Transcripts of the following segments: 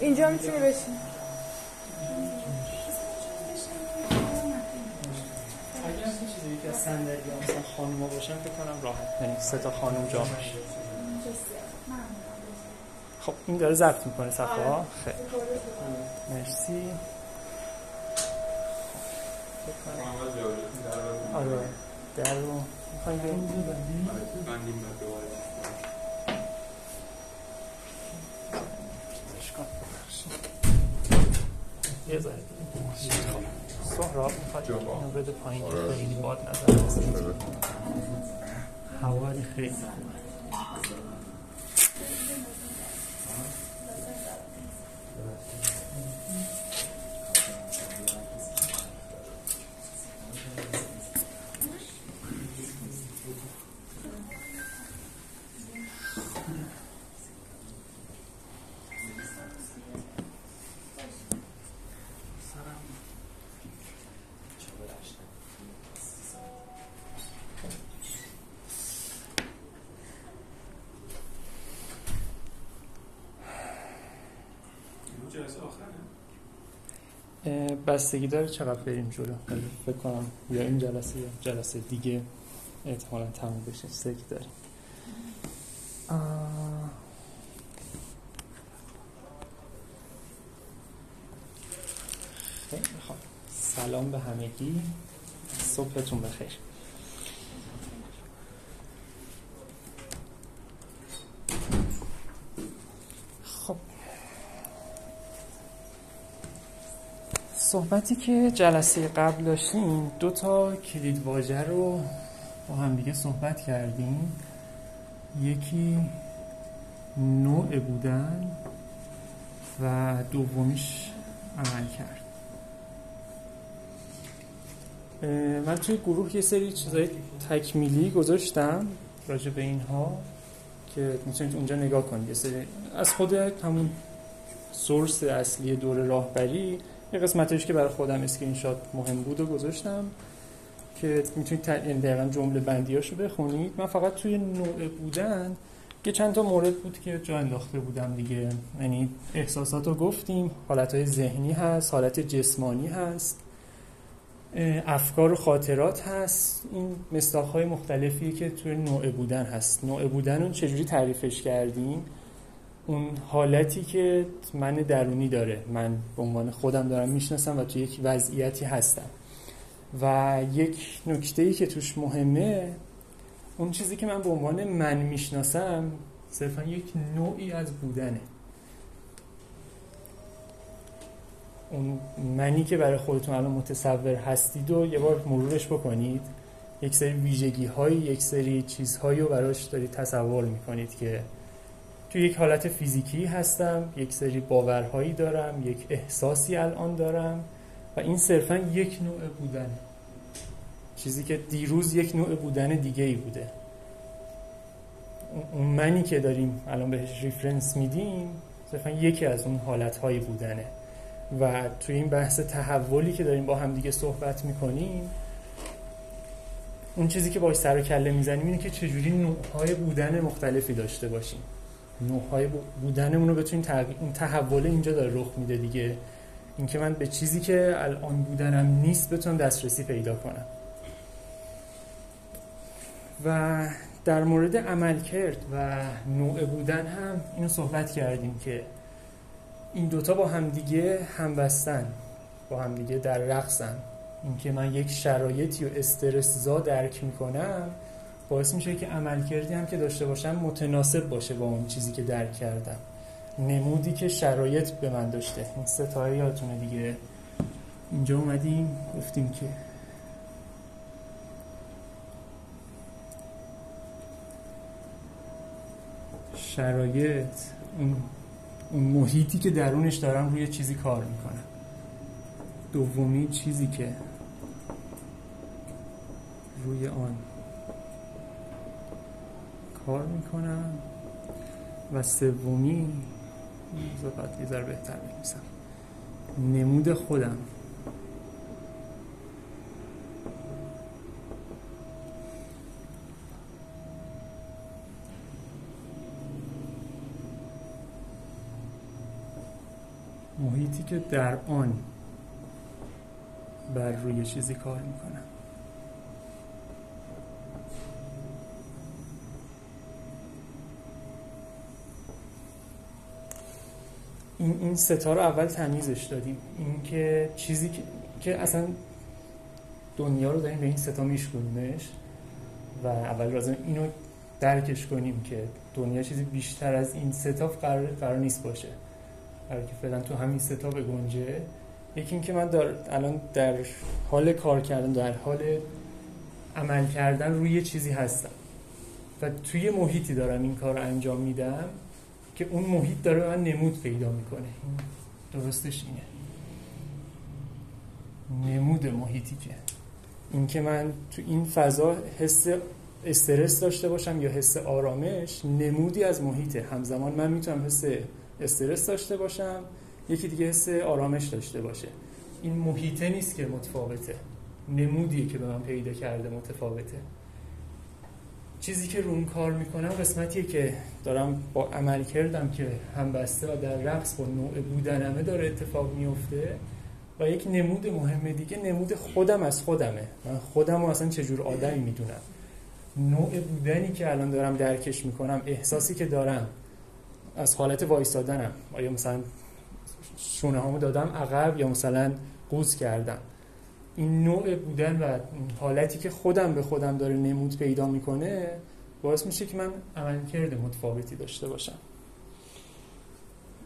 اینجا هم میتونی بشین. اگر این چیزی که صندلی مثلا خانوما باشن فکر کنم راحت یعنی سه تا خانم جا باشه. خب این داره ضبط میکنه صفحه ها. خیلی مرسی. آره در رو میخوایی بندیم بندیم یه ذره سهراب میخواد اینو بده پایین خیلی باد نزده هوا خیلی بستگی داره چقدر بریم جلو. فکر کنم یا این جلسه یا جلسه دیگه احتمالاً تموم بشه. سگ داریم. سلام به همگی. صبحتون بخیر. صحبتی که جلسه قبل داشتیم دو تا کلید واژه رو با هم دیگه صحبت کردیم. یکی نوع بودن و دومیش عمل کرد. من توی گروه یه سری چیزای تکمیلی گذاشتم راجع به اینها که میتونید اونجا نگاه کنید. یه سری از خود همون سورس اصلی دوره راهبری یه قسمتش که برای خودم اسکرین شات مهم بود و گذاشتم که میتونید دقیقا جمله بندیاشو بخونید. من فقط توی نوع بودن یه چند تا مورد بود که جا انداخته بودم دیگه. یعنی احساساتو گفتیم، حالتهای ذهنی هست، حالت جسمانی هست، افکار و خاطرات هست. این مصداق‌های مختلفی که توی نوع بودن هست. نوع بودن رو چجوری تعریفش کردیم؟ اون حالتی که من درونی داره، من به عنوان خودم دارم میشناسم و توی یک وضعیتی هستم. و یک نکته‌ای که توش مهمه، اون چیزی که من به عنوان من میشناسم صرفا یک نوعی از بودنه. اون منی که برای خودتون الان متصور هستید و یه بار مرورش بکنید، یک سری ویژگی‌های، یک سری چیزهایی رو براش دارید تصور میکنید که تو یک حالت فیزیکی هستم، یک سری باورهایی دارم، یک احساسی الان دارم و این صرفا یک نوع بودنه. چیزی که دیروز یک نوع بودن دیگه‌ای بوده. اون منی که داریم الان بهش ریفرنس میدیم صرفا یکی از اون حالت‌های بودنه. و توی این بحث تحولی که داریم با هم دیگه صحبت میکنیم، اون چیزی که باهاش سر و کله میزنیم اینه که چجوری نوع‌های بودن مختلفی داشته باشیم. نوع‌های بودنمون رو بتونیم تغییر. اون تحول اینجا داره رخ میده دیگه. اینکه من به چیزی که الان بودنم نیست بتونم دسترسی پیدا کنم. و در مورد عملکرد و نوع بودن هم اینو صحبت کردیم که این دوتا با هم دیگه همبستن، با هم دیگه در رقصن. اینکه من یک شرایطی و استرس زا درک میکنم باعث میشه که عملکردی هم که داشته باشم متناسب باشه با اون چیزی که درک کردم، نمودی که شرایط به من داشته. این سه تایی یادتونه دیگه. اینجا اومدیم گفتیم که شرایط اون محیطی که درونش دارم روی چیزی کار میکنه. دومی چیزی که روی آن کار میکنم و سومی یه ذره بهتر بنویسم، نمود خودم. محیطی که در آن بر روی چیزی کار میکنم. این ستا رو اول تمیزش دادیم، این که چیزی که اصلا دنیا رو داریم به این ستا میشکنیمش و اول لازم اینو درکش کنیم که دنیا چیزی بیشتر از این ستا قرار نیست باشه، برای که فعلا تو همین ستا بگنجه. یکی این که من الان در حال کار کردن، در حال عمل کردن روی چیزی هستم و توی محیطی دارم این کار رو انجام میدم که اون محیط داره من نمود پیدا میکنه. درستش اینه، نمود محیطی، که این که من تو این فضا حس استرس داشته باشم یا حس آرامش نمودی از محیطه. همزمان من میتونم حس استرس داشته باشم، یکی دیگه حس آرامش داشته باشه. این محیطه نیست که متفاوته، نمودیه که به من پیدا کرده متفاوته. چیزی که روم کار میکنم قسمتیه که دارم با عمل کردم که همبسته و در رقص با نوع بودنمه داره اتفاق میفته. و یک نمود مهم دیگه، نمود خودم از خودمه. من خودم رو اصلا چجور آدمی میدونم، نوع بودنی که الان دارم درکش میکنم، احساسی که دارم از حالت وایستادنم، آیا مثلا شونه هامو دادم عقب یا مثلا قوز کردم. این نوع بودن و حالتی که خودم به خودم داره نمود پیدا میکنه باعث میشه که من عملکرد متفاوتی داشته باشم.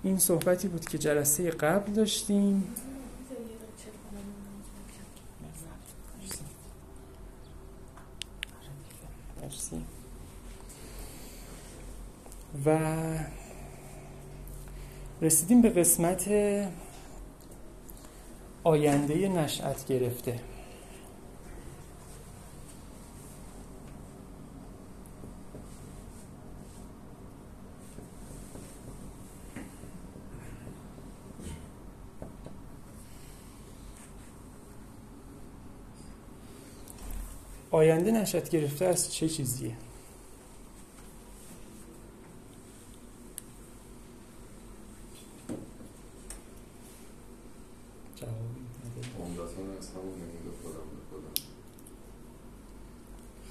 این صحبتی بود که جلسه قبل داشتیم. و رسیدیم به قسمت آینده نشأت گرفته. آینده نشأت گرفته از چه چیزیه؟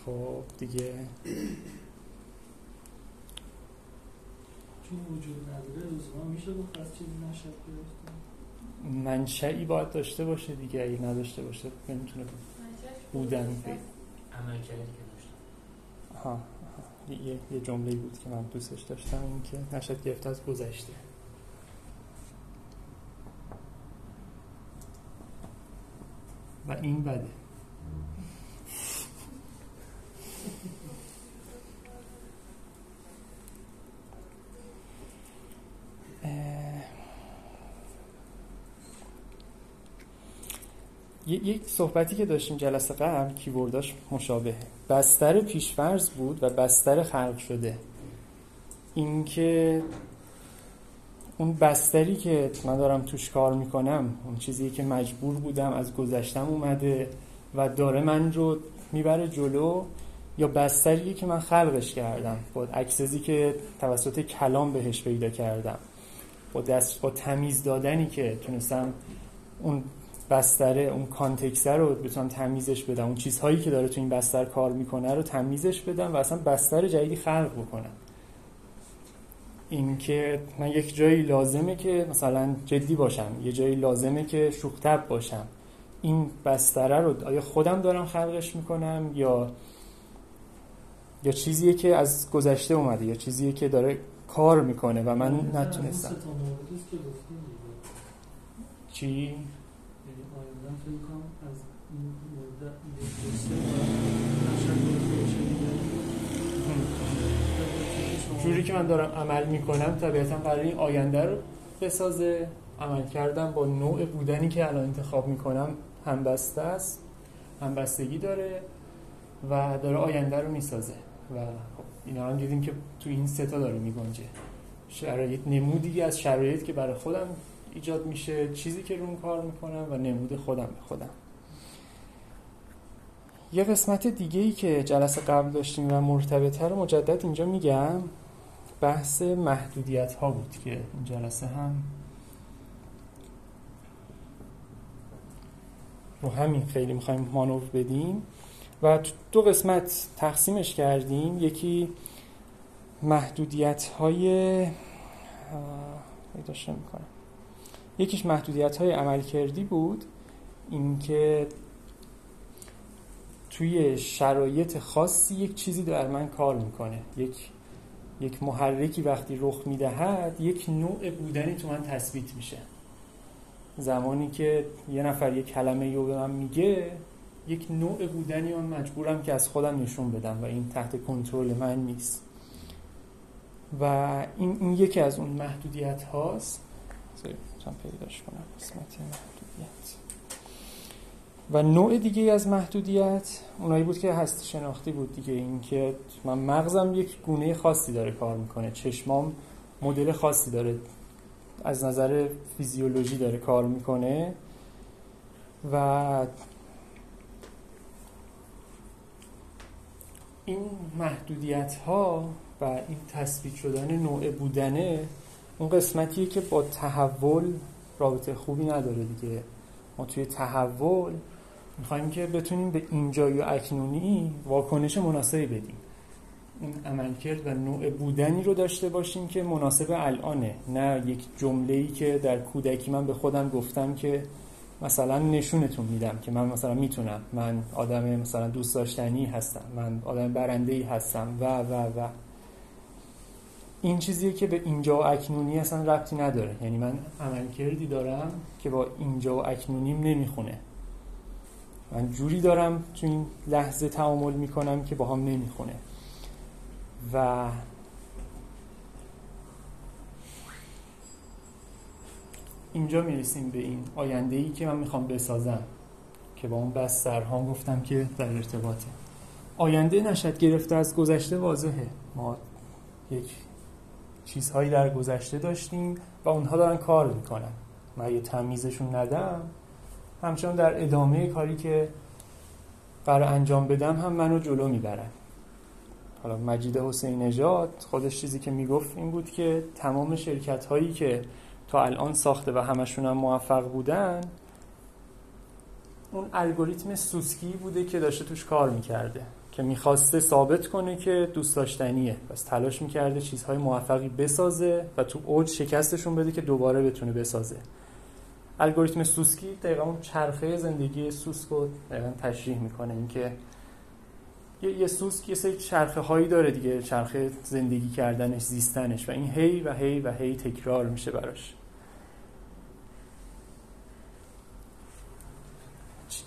خب دیگه چون وجود نداره روزمان میشه گفت از چیزی نشأت گرفته. منشأی باید داشته باشه دیگه، اگه نداشته باشه نمیتونه بودن پیدا عمل کردی که داشتم. آها، یه جمله‌ای بود که من دوستش داشتم، این که نشأت گرفته از گذشته. و این بده. یک صحبتی که داشتیم جلسه قبل کیورداش مشابهه، بستر پیش‌فرض بود و بستر خلق شده. این که اون بستری که من دارم توش کار میکنم، اون چیزی که مجبور بودم از گذشتم اومده و داره من رو میبره جلو، یا بستری که من خلقش کردم با اکسزی که توسط کلام بهش پیدا کردم، با تمیز دادنی که تونستم اون بستره، اون کانتکسه رو بتونم تمیزش بدم، اون چیزهایی که داره تو این بستر کار میکنه رو تمیزش بدم و اصلا بستر جدیدی خلق بکنم. این که من یک جایی لازمه که مثلا جدی باشم، یه جایی لازمه که شوخ‌طبع باشم. این بستره رو آیا خودم دارم خلقش میکنم یا چیزیه که از گذشته اومده، یا چیزیه که داره کار میکنه و من نتونستم. چی؟ جوری که من دارم عمل میکنم طبیعتا برای آینده رو بسازه. عمل کردم با نوع بودنی که الان انتخاب میکنم همبسته است، همبستگی داره و داره آینده رو میسازه. و خب اینا هم دیدیم که تو این سه تا داره میگنجه. شرایط، نمودی از شرایط که برای خودم ایجاد میشه، چیزی که روم کار میکنم و نمود خودم به خودم. یه قسمت دیگه‌ای که جلسه قبل داشتیم و مرتبط‌تر و مجدد اینجا میگم، بحث محدودیت‌ها بود که این جلسه هم رو همین خیلی میخوایم مانور بدیم و دو قسمت تقسیمش کردیم. یکی محدودیت های یکیش محدودیت های عملکردی بود، اینکه توی شرایط خاصی یک چیزی در من کار میکنه، یک محرکی وقتی رخ میدهد یک نوع بودنی تو من تثبیت میشه. زمانی که یه نفر یک کلمه رو به من میگه یک نوع بودنی من مجبورم که از خودم نشون بدم و این تحت کنترل من نیست و این یکی از اون محدودیت هاست. پیداش کنم قسمت محدودیت. و نوع دیگه از محدودیت اونایی بود که هستی شناختی بود دیگه، این که من مغزم یک گونه خاصی داره کار میکنه، چشمام مدل خاصی داره از نظر فیزیولوژی داره کار میکنه و این محدودیت ها و این تثبیت شدن نوع بودنه اون قسمتیه که با تحول رابطه خوبی نداره دیگه. ما توی تحول میخوایم که بتونیم به اینجایی و اکنونی واکنش مناسبی بدیم، این عملکرد و نوع بودنی رو داشته باشیم که مناسب الانه، نه یک جمله‌ای که در کودکی من به خودم گفتم که مثلا نشونتون میدم که من مثلا میتونم، من آدم مثلا دوست داشتنی هستم، من آدم برنده‌ای هستم و این چیزیه که به اینجا و اکنونی اصلا ربطی نداره. یعنی من عملکردی دارم که با اینجا و اکنونیم نمیخونه، من جوری دارم تو این لحظه تعامل میکنم که با هم نمیخونه و اینجا میرسیم به این آینده‌ای که من میخوام بسازم که با اون بسترها گفتم که در ارتباطه. آینده نشأت گرفته از گذشته واضحه، ما یک چیزهایی در گذشته داشتیم و اونها دارن کار میکنن، من یه تمیزشون ندم همچنان در ادامه کاری که قرار انجام بدم هم منو جلو میبرن. حالا مجید حسین نژاد خودش چیزی که میگفت این بود که تمام شرکت هایی که تا الان ساخته و همشون هم موفق بودن اون الگوریتم سوسکی بوده که داشته توش کار میکرده که میخواسته ثابت کنه که دوست داشتنیه، پس تلاش میکرده چیزهای موفقی بسازه و تو اوج شکستشون بده که دوباره بتونه بسازه. الگوریتم سوسکی دقیقا اون چرخه زندگی سوسک رو دقیقا تشریح میکنه، اینکه یه سوسک یه سری چرخه هایی داره دیگه، چرخه زندگی کردنش زیستنش و این هی و هی و هی تکرار میشه براش.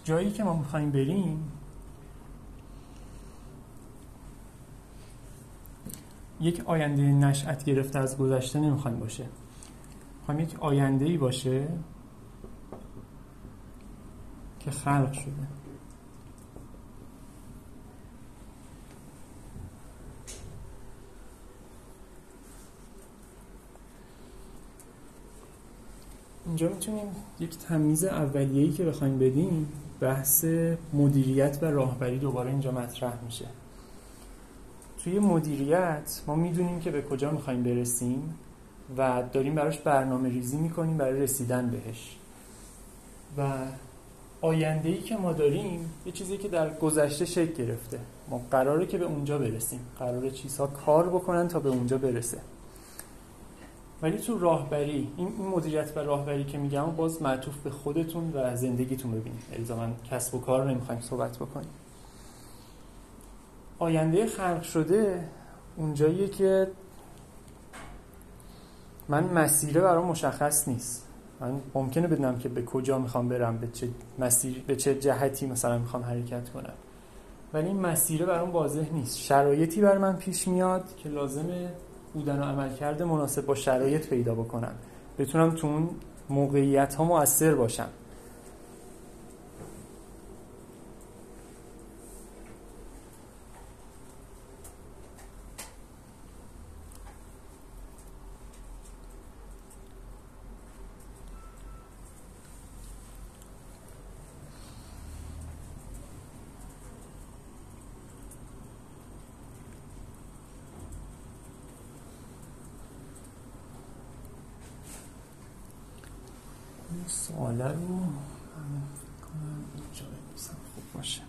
جایی که ما میخوایم بریم یک آینده نشأت گرفته از گذشته نمیخوایم باشه، میخوایم یک آینده‌ای باشه که خلق شده. اینجا میتونیم یک تمیز اولیه‌ای که بخوایم بدیم، بحث مدیریت و راهبری دوباره اینجا مطرح میشه. توی مدیریت ما میدونیم که به کجا میخوایم برسیم و داریم براش برنامه ریزی میکنیم برای رسیدن بهش و آینده‌ای که ما داریم یه چیزی که در گذشته شکل گرفته، ما قراره که به اونجا برسیم، قراره چیزها کار بکنن تا به اونجا برسه. ولی تو راهبری این مدیریت و راهبری که میگم باز معطوف به خودتون و زندگیتون ببینید، الزاماً کسب و کار رو نمیخوایم صحبت بکنیم. آینده خلق شده اونجاییه که من مسیره برام مشخص نیست، من ممکنه بدونم که به کجا میخوام برم، به چه جهتی مثلا میخوام حرکت کنم، ولی این مسیره برام واضح نیست. شرایطی بر من پیش میاد که لازمه بودن و عملکرد مناسب با شرایط پیدا بکنم، بتونم تو اون موقعیت ها مؤثر باشم. کنم اینجا ببینم خوب باشه.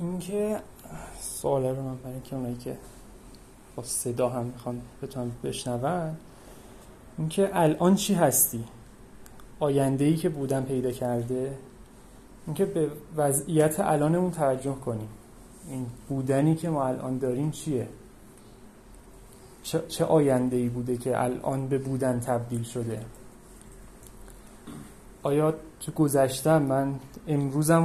اینکه سوال رو من برای که اونایی که با صدا هم میخوان بتونم بشنون، اینکه الان چی هستی، آینده‌ای که بودن پیدا کرده، اینکه به وضعیت الانمون توجه کنیم. این بودنی که ما الان داریم چیه؟ چه آینده‌ای بوده که الان به بودن تبدیل شده؟ آیا تو گذشتم من امروزم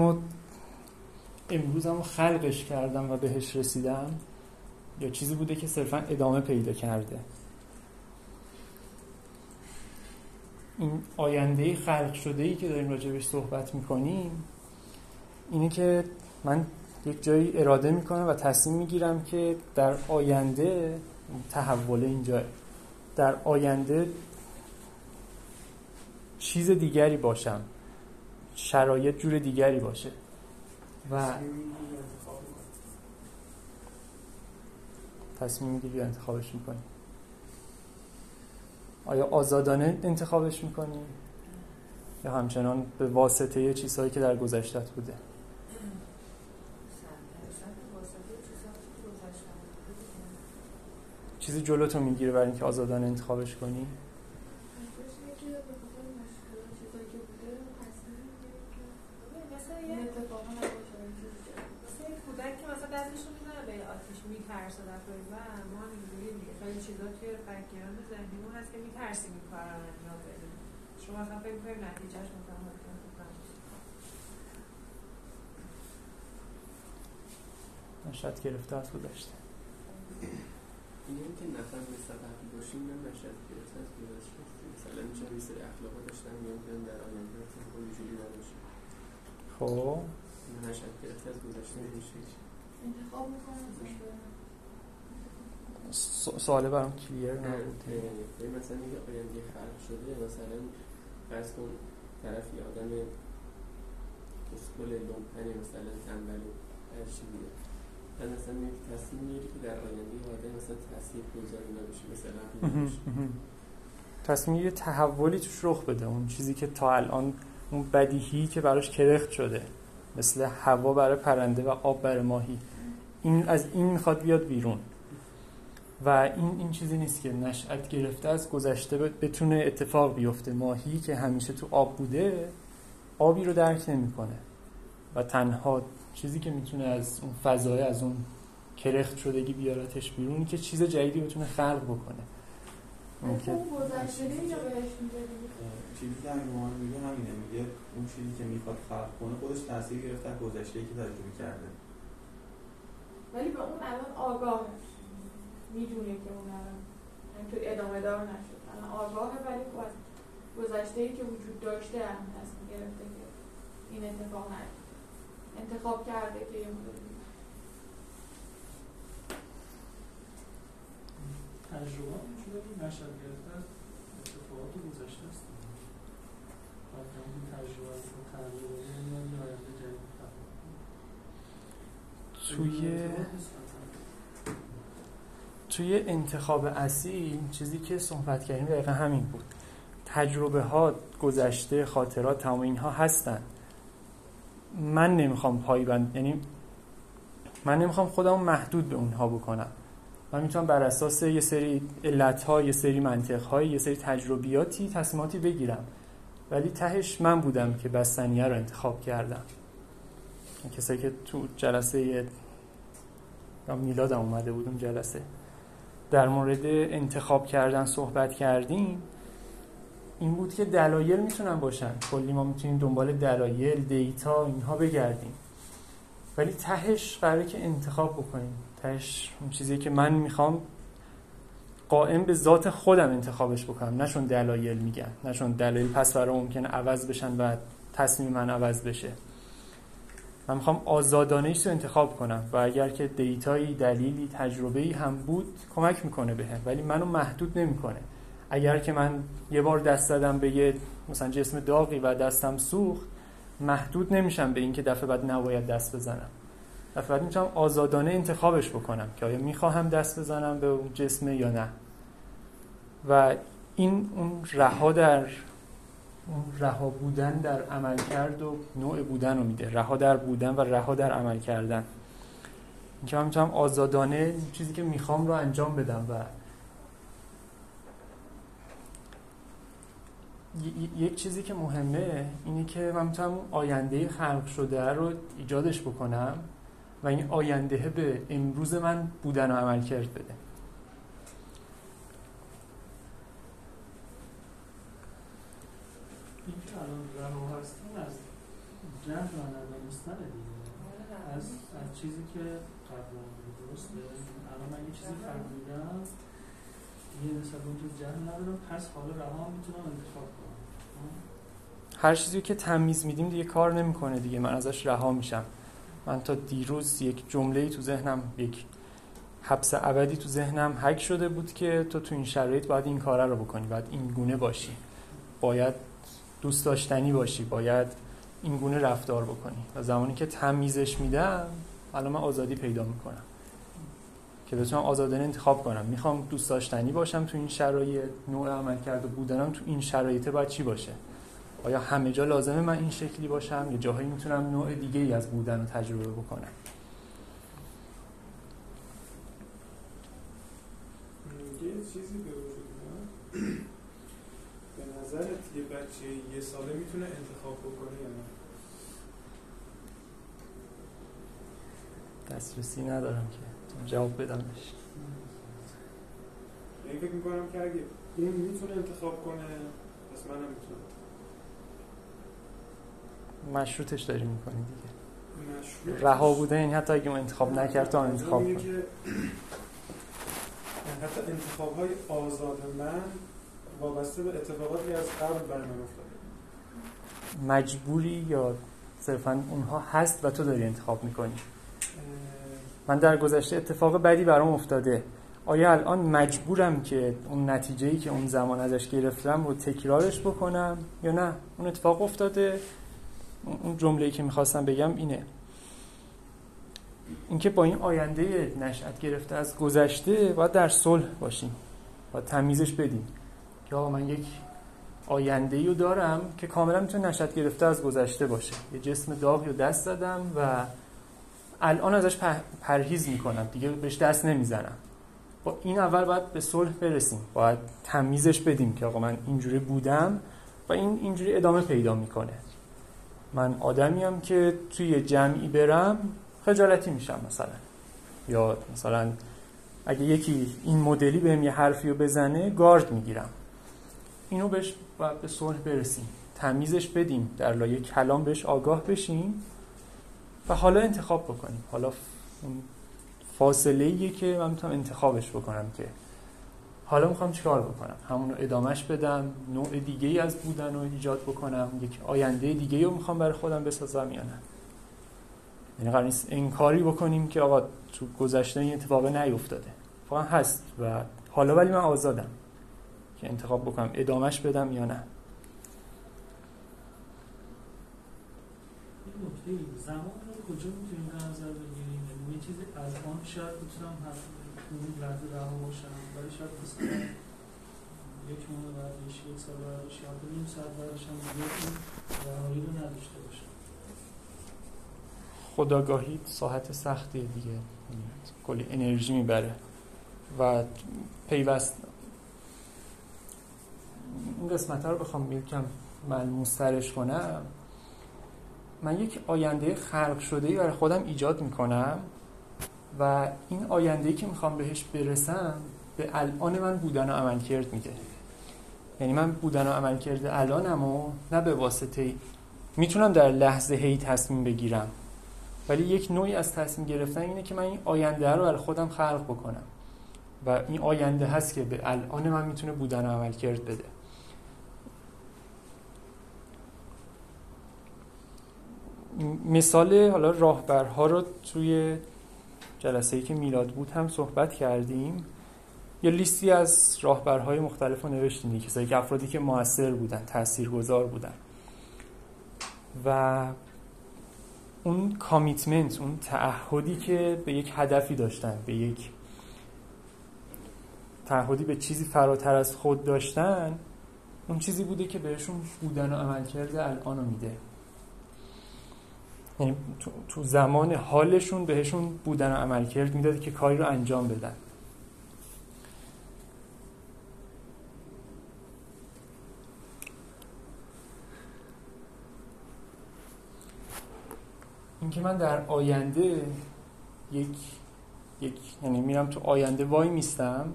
رو خلقش کردم و بهش رسیدم، یا چیزی بوده که صرفا ادامه پیدا کرده؟ این آیندهی خلق شدهی که داریم راجبش صحبت میکنیم اینه که من یک جایی اراده میکنم و تصمیم میگیرم که در آینده تحول اینجا در آینده چیز دیگری باشم، شرایط جور دیگری باشه. و تصمیم میگیری انتخابش میکنی. آیا آزادانه انتخابش میکنی یا همچنان به واسطه چیزهایی که در گذشتت بوده؟ چیزی جلوتو میگیره برای اینکه آزادانه انتخابش کنی؟ شاید گرفته از گذشته. میگم که نفر مثلا هم باشیم نمشد گرفته از گذشته. مثلا میشه یه سری اخلاقا داشتن میگم در آینده خیلی جوری نباشه. خب نشد گرفته از گذشته میشه. انتخاب میکنم سواله برام کلیر نبود. مثلا میگه آینده خلق شده، مثلا فرض کن طرف یه آدم اسکول لومپنی مثلا تنبلی هر چی میگه. من اصلا یک تصمیم میگیری که در آینده آدم مثلا تاثیرگذاری نباشه، مثلا تصمیم یه تحولی توش رخ بده، اون چیزی که تا الان اون بدیهی که براش کرخت شده، مثل هوا برای پرنده و آب برای ماهی، این از این میخواد بیاد بیرون. و این چیزی نیست که نشأت گرفته از گذشته بتونه اتفاق بیفته. ماهی که همیشه تو آب بوده آبی رو درک نمیکنه و تنها چیزی که میتونه از اون فضای، از اون کرخت شدگی بیارتش بیرون که چیز جدیدی بتونه خلق بکنه. اون که گذشته اینجا بهش میده چیزی که ما میگه همینه، میگه اون چیزی که میخواد خلق کنه خودش تاثیر گرفته از گذشته‌ای که تجربه کرده، ولی به اون الان آگاه میدونه که اون الان اینطور ادامه دار نشد، الان آگاهه ولی از گذشته‌ای که وجود داشته هم تصمیم گرفته که این اتفاق نیفته، انتخاب کرده که یه مورد تجربه هم شده که نشد گرفته از اتفاقات گذشته است. باید همون تجربه هم یه آینده جدید توی انتخاب اصیل. چیزی که صحبت کردیم دقیقا همین بود. تجربه ها، گذشته، خاطرات، تمام اینها هستن. من نمیخوام پایبند، یعنی من نمیخوام خودمو محدود به اونها بکنم. من میتونم بر اساس یه سری علت‌ها، یه سری منطق‌های، یه سری تجربیاتی تصمیماتی بگیرم، ولی تهش من بودم که بستنیه رو انتخاب کردم. کسایی که تو جلسه میلاد اومده بودم، جلسه در مورد انتخاب کردن صحبت کردیم، این بود که دلایل میتونن باشن، کلی ما میتونیم دنبال دلایل، دیتا، اینها بگردیم، ولی تهش قراره که انتخاب بکنیم. تهش اون چیزی که من میخوام قائم به ذات خودم انتخابش بکنم، نه چون دلایل میگن، نه چون دلایل پس برای ممکنه عوض بشن و تصمیم من عوض بشه. من میخوام آزادانه‌اش رو انتخاب کنم و اگر که دیتایی، دلیلی، تجربه‌ای هم بود کمک میکنه بهم، ولی منو محدود نمیکنه. اگر که من یه بار دست زدم به یه مثلا جسم داغی و دستم سوخت، محدود نمیشم به اینکه دفعه بعد نباید دست بزنم. دفعه بعد میتونم آزادانه انتخابش بکنم که آیا میخوام دست بزنم به اون جسم یا نه. و این اون رها در رها بودن در عمل کرد و نوع بودن رو میده. رها در بودن و رها در عمل کردن، اینکه من میتونم آزادانه چیزی که میخوام رو انجام بدم. و یک چیزی که مهمه اینه که من میتونم آینده خلق شده رو ایجادش بکنم و این آینده به امروز من بودن و عمل کرد بده. رها هستن از جهل و ندانستن دیگه، از چیزی که قبلا درسته. الان من یه چیزی فهمیدم، یه مثلا اونجور جهل ندارم، پس حالا رها میتونم انتخاب کنم. هر چیزی که تمیز میدیم دیگه کار نمیکنه دیگه، من ازش رها میشم. من تا دیروز یک جمله‌ای تو ذهنم، یک حبس ابدی تو ذهنم هک شده بود که تو این شرایط باید این کاره رو بکنی، باید این گونه باشی، باید دوست داشتنی باشی، باید این گونه رفتار بکنی. و زمانی که تمیزش میدم، الان من آزادی پیدا میکنم که بتونم آزادانه انتخاب کنم. میخوام دوست داشتنی باشم تو این شرایط، نوع عمل کرده بودنم تو این شرایطه باید چی باشه؟ آیا همه جا لازمه من این شکلی باشم یا جاهایی میتونم نوع دیگه ای از بودن رو تجربه بکنم؟ یه چیزی به وجود میاد. نظرت یه بچه یه ساله میتونه انتخاب بکنه یا نه؟ دسترسی ندارم که جواب بدمش. یعنی فکر میکنم که اگه اون میتونه انتخاب کنه پس منم میتونم. مشروطش داری میکنی دیگه. رها بوده یعنی حتی اگه من انتخاب نکرد تا انتخاب کنم. حتی انتخاب های آزاد من وابسته به اتفاقاتی از قبل برای من افتاده. مجبوری یا صرفاً اونها هست و تو داری انتخاب میکنی؟ من در گذشته اتفاق بدی برام افتاده، آیا الان مجبورم که اون نتیجه‌ای که اون زمان ازش گرفتم رو تکرارش بکنم یا نه؟ اون اتفاق افتاده. اون جمله‌ای که میخواستم بگم اینه، اینکه با این آینده نشأت گرفته از گذشته باید در صلح باشیم، باید تمیزش بدیم. یا من یک آینده‌ای رو دارم که کاملا میتونه نشأت گرفته از گذشته باشه. یه جسم داغی رو دست زدم و الان ازش پرهیز میکنم، دیگه بهش دست نمیزنم. با این اول باید به صلح برسیم، باید تمیزش بدیم که آقا من اینجوری بودم و این اینجوری ادامه پیدا میکنه. من آدمیم که توی جمعی برم خجالتی میشم مثلا، یا مثلا اگه یکی این مدلی بهم یه حرفی رو بزنه گارد میگیرم. اینو بهش باید به صلح برسیم، تمیزش بدیم، در لایه کلام بهش آگاه بشیم و حالا انتخاب بکنیم. حالا فاصله‌ایه که من میتونم انتخابش بکنم که حالا میخوام چیکار بکنم، همونو ادامهش بدم، نوع دیگه‌ای از بودن رو ایجاد بکنم، یک آینده دیگه‌ای رو میخوام برای خودم بسازم یا نه. یعنی قرار نیست انکاری بکنیم که آقا تو گذشته این اتفاق نیفتاده، واقعا هست و حالا ولی من آزادم که انتخاب بکنم ادامهش بدم یا نه. این نکته زمان رو کجا میتونیم در نظر بگیریم؟ یه چیزی از آن شاید بتونم اون لحظه رها باشم، ولی شاید مثلا یک ماه بعدش، یک سال بعدش، یا نیم ساعت بعدش هم رهایی رو نداشته باشم. خودآگاهی ساعت سختیه دیگه، کلی انرژی میبره و پیوست. این قسمت ها رو بخوام یکم ملموس‌ترش کنم، من یک آینده خلق شده‌ای برای خودم ایجاد میکنم و این آینده‌ای که میخوام بهش برسم به الان من بودن و عملکرد میده. یعنی من بودن و عملکرد الانمو نه به واسطه، میتونم در لحظه هی تصمیم بگیرم، ولی یک نوعی از تصمیم گرفتن اینه که من این آینده رو برای خودم خلق بکنم و این آینده هست که به الان من میتونه بودن و عمل کرد بده. مثال حالا راهبرها رو توی جلسه‌ای که میلاد بود هم صحبت کردیم، یه لیستی از راهبرهای مختلف رو نوشتیم، کسایی که افرادی که موثر بودن، تاثیرگذار بودن، و اون کامیتمنت، اون تعهدی که به یک هدفی داشتن، به یک تعهدی به چیزی فراتر از خود داشتن، اون چیزی بوده که بهشون بودن و عمل کرده الان رو میده. یعنی تو زمان حالشون بهشون بودن و عمل کرد میداده که کاری رو انجام بدن. اینکه من در آینده یعنی میرم تو آینده وای میستم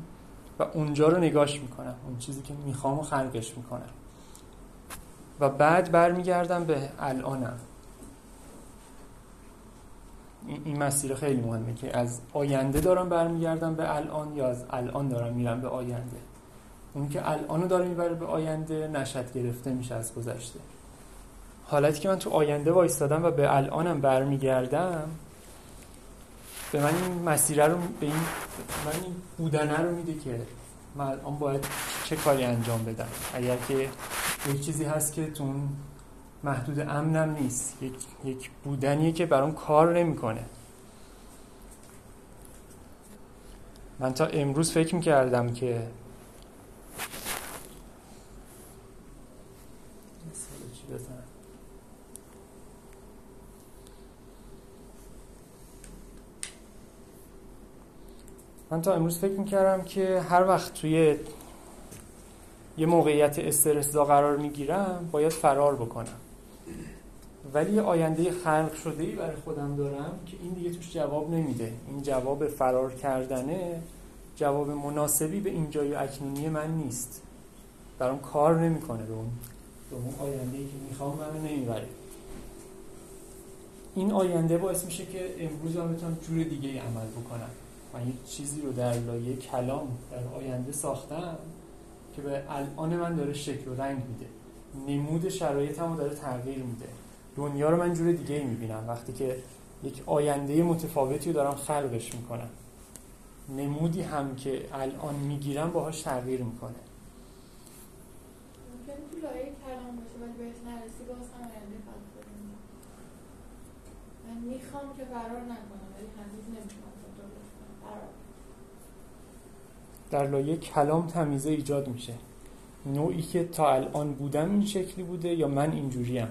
و اونجا رو نگاش میکنم، اون چیزی که میخوام و خلقش میکنم، و بعد برمیگردم به الانم. این مسیر خیلی مهمه که از آینده دارم برمیگردم به الان یا از الان دارم میرم به آینده. اون که الانو داره میبره به آینده نشأت گرفته میشه از گذشته. حالتی که من تو آینده وایستادم و به الانم برمیگردم، به من این مسیر رو، به این من این بودنه رو میده که من الان باید چه کاری انجام بدم. اگر که یک چیزی هست که تو محدود امنم نیست، یک بودنیه که برام کار نمیکنه. من تا امروز فکر میکردم که هر وقت توی یه موقعیت استرس‌زا قرار میگیرم باید فرار بکنم، ولی آینده خلق شده‌ای برای خودم دارم که این دیگه توش جواب نمیده. این جواب فرار کردنه جواب مناسبی به این جای اکنونی من نیست، برام کار نمیکنه، به اون آینده‌ای که میخوام منو نمیبره. این آینده باعث میشه که امروز هم بتونم جور دیگه ای عمل بکنم. من یک چیزی رو در لایه کلام در آینده ساختم که به الان من داره شکل و رنگ میده، نمود شرایطم رو داره تغییر میده، دنیا رو من جور دیگه میبینم وقتی که یک آینده متفاوتی رو دارم خلقش میکنم. نمودی هم که الان میگیرم باهاش تغییر میکنه. ممکنه تو لایه کلام باشه ولی بهش نرسی، باز هم آینده خلق کنم. من میخوام که فرار نکنم ولی هنوز نمیتونم فرار. در لایه کلام تمیزه ایجاد میشه. نوعی که تا الان بودم این شکلی بوده یا من اینجوریم.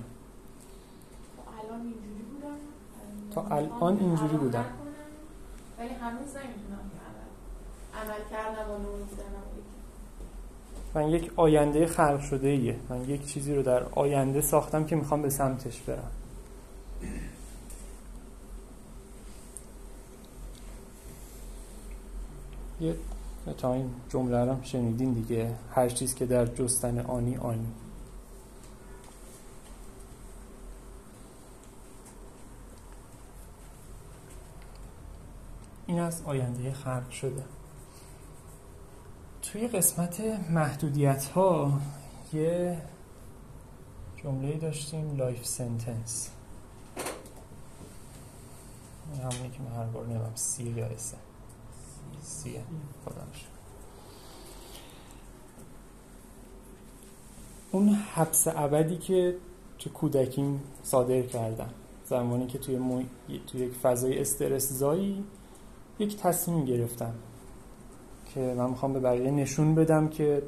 تا الان اینجوری بودم ولی هنوز نمیتونم عمل کردم و من یک آینده خلق شده ایه. من یک چیزی رو در آینده ساختم که میخوام به سمتش برم. یه تا این جمله رو شنیدین دیگه، هر چیز که در جستن آنی. این از آینده خلق شده. توی قسمت محدودیت ها یه جمله داشتیم، لایف سنتنس، همونی که من هر بار نمیم سیه خودمش. اون حبس ابدی که تو کودکیم صادر کردم، زمانی که توی یک فضای استرس زایی یک تصمیم گرفتم که من میخوام به بقیه نشون بدم که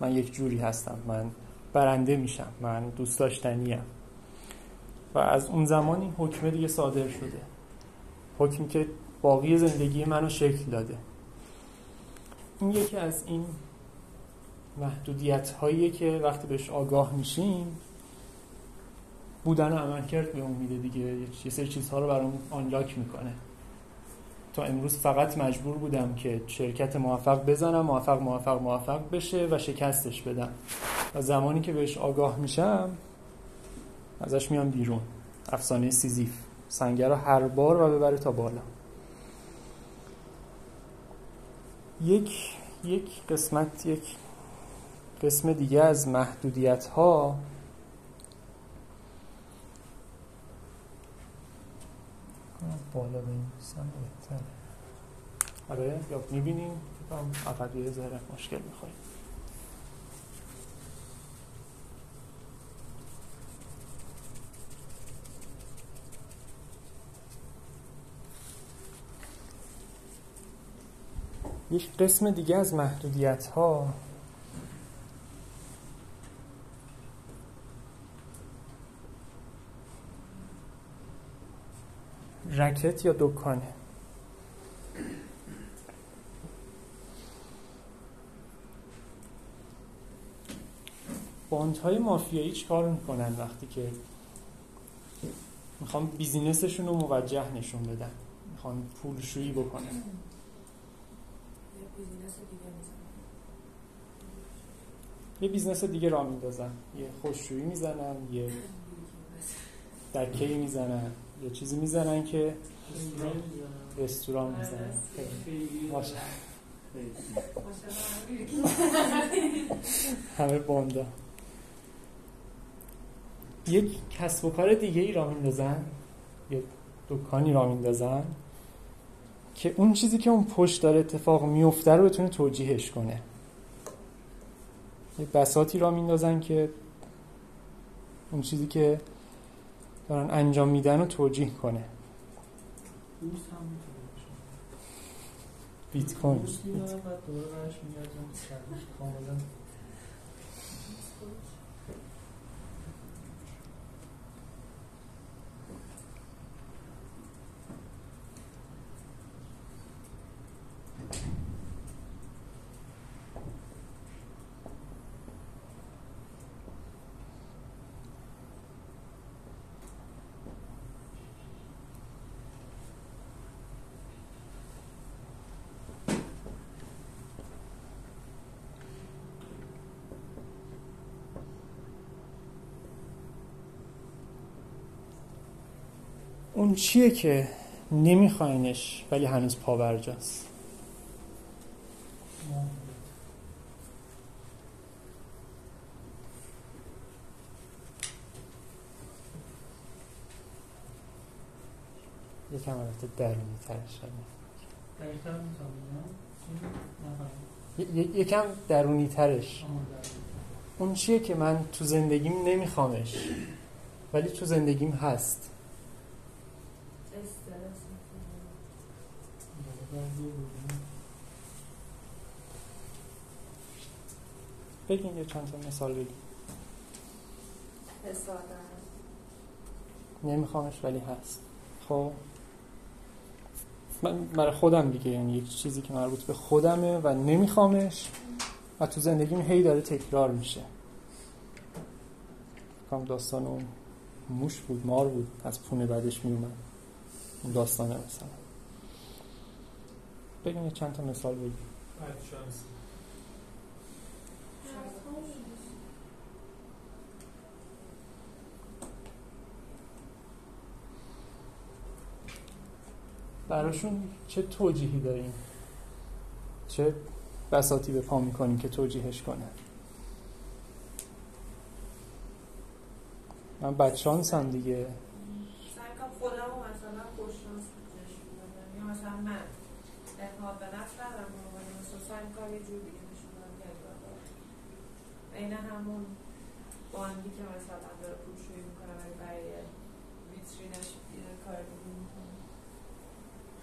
من یک جوری هستم، من برنده میشم، من دوست داشتنیم، و از اون زمان این حکم دیگه صادر شده، حکم که باقی زندگی منو شکل داده. این یکی از این محدودیت هاییه که وقتی بهش آگاه میشیم بودن و عمل کرد به اون میده دیگه. یه سری چیزها رو برام آنلاک میکنه. تا امروز فقط مجبور بودم که شرکت موفق بزنم، موفق بشه و شکستش بدم، و زمانی که بهش آگاه میشم ازش میام بیرون. افسانه سیزیف، سنگه رو هر بار و ببره تا بالا. یک قسم دیگه از محدودیت ها بالا بنویسم بهتره. آره یا می‌بینیم فقط یه ذره مشکل می‌خوریم. یک قسم دیگه از محدودیت ها رکت یا دکانه. باندهای مافیایی چیکار میکنن وقتی که میخوان بیزینسشون رو موجه نشون بدن، میخوان پولشویی بکنن؟ یه بیزنس دیگه راه میندازن، یه خوشرویی میزنن، یه دکه‌ای میزنن، یه چیزی میزنن که رستوران میزنن. ماشاءالله همه باندا. یک کسب و کار دیگه ای راه میندازن، یه دکانی راه میندازن که اون چیزی که اون پشت داره اتفاق میفته رو بتونه توجیهش کنه. یه بساطی را میندازن که اون چیزی که دارن انجام میدن رو توجیه کنه. بیت کوین اون چیه که نمیخواینش ولی هنوز پابرجاست؟ یکم البته درونی تر شده. یکم درونی ترش. اون چیه که من تو زندگیم نمیخوامش ولی تو زندگیم هست؟ بگین یه چند تا مثال بگین. حسادت. نمیخوامش ولی هست. خب من برای خودم دیگه، یعنی یک چیزی که مربوط به خودمه و نمیخوامش و تو زندگیم هی داره تکرار میشه. کام داستانو موش بود، مار بود، از پونه بعدش میومد. اون داستانه مثلا. بگین یه چند تا مثال بگین. شانس. براشون چه توجیهی داریم؟ چه بساطی به پا میکنیم که توجیهش کنه؟ من بدشانسم دیگه. سعی کنم خودم رو مثلا خوششانس بکنش بودم، یا مثلا من اعتماد به نفس ندارم بودم، مثلا سعی کنم یه جور دیگه نشون دارم گردم اینه همون باندی که مثلا داره پولشویی میکنه ولی برای ویترینش یه کار دیگه میکنه.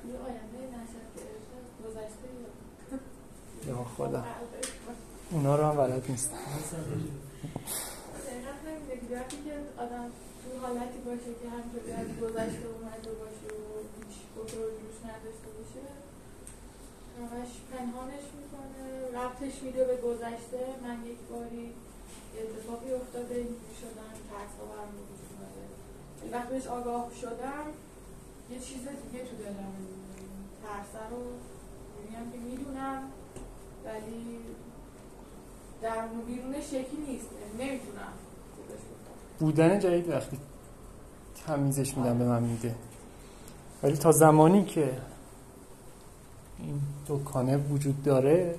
یه آینده نشد گرفته گذشته یا خدا اونا رو هم بلد نیستم. دقیقا نمیده که وقتی که آدم تو حالتی باشه که همجوری از گذشته اومده باشه و هیچ بطور روش نداشته باشه، همش پنهانش میکنه، ربطش میده به گذشته. من یک باری اتفاقی افتاده اینجوری شدم، ترس ها برم بودش اومده، وقتی بهش آگاه شدم یه چیز دیگه تو دلم ترسه رو میگم که میدونم ولی در بیرون شکی نیست، نمیتونم بودن جدید وقتی تمیزش میدم به من میده، ولی تا زمانی که این دکانه وجود داره،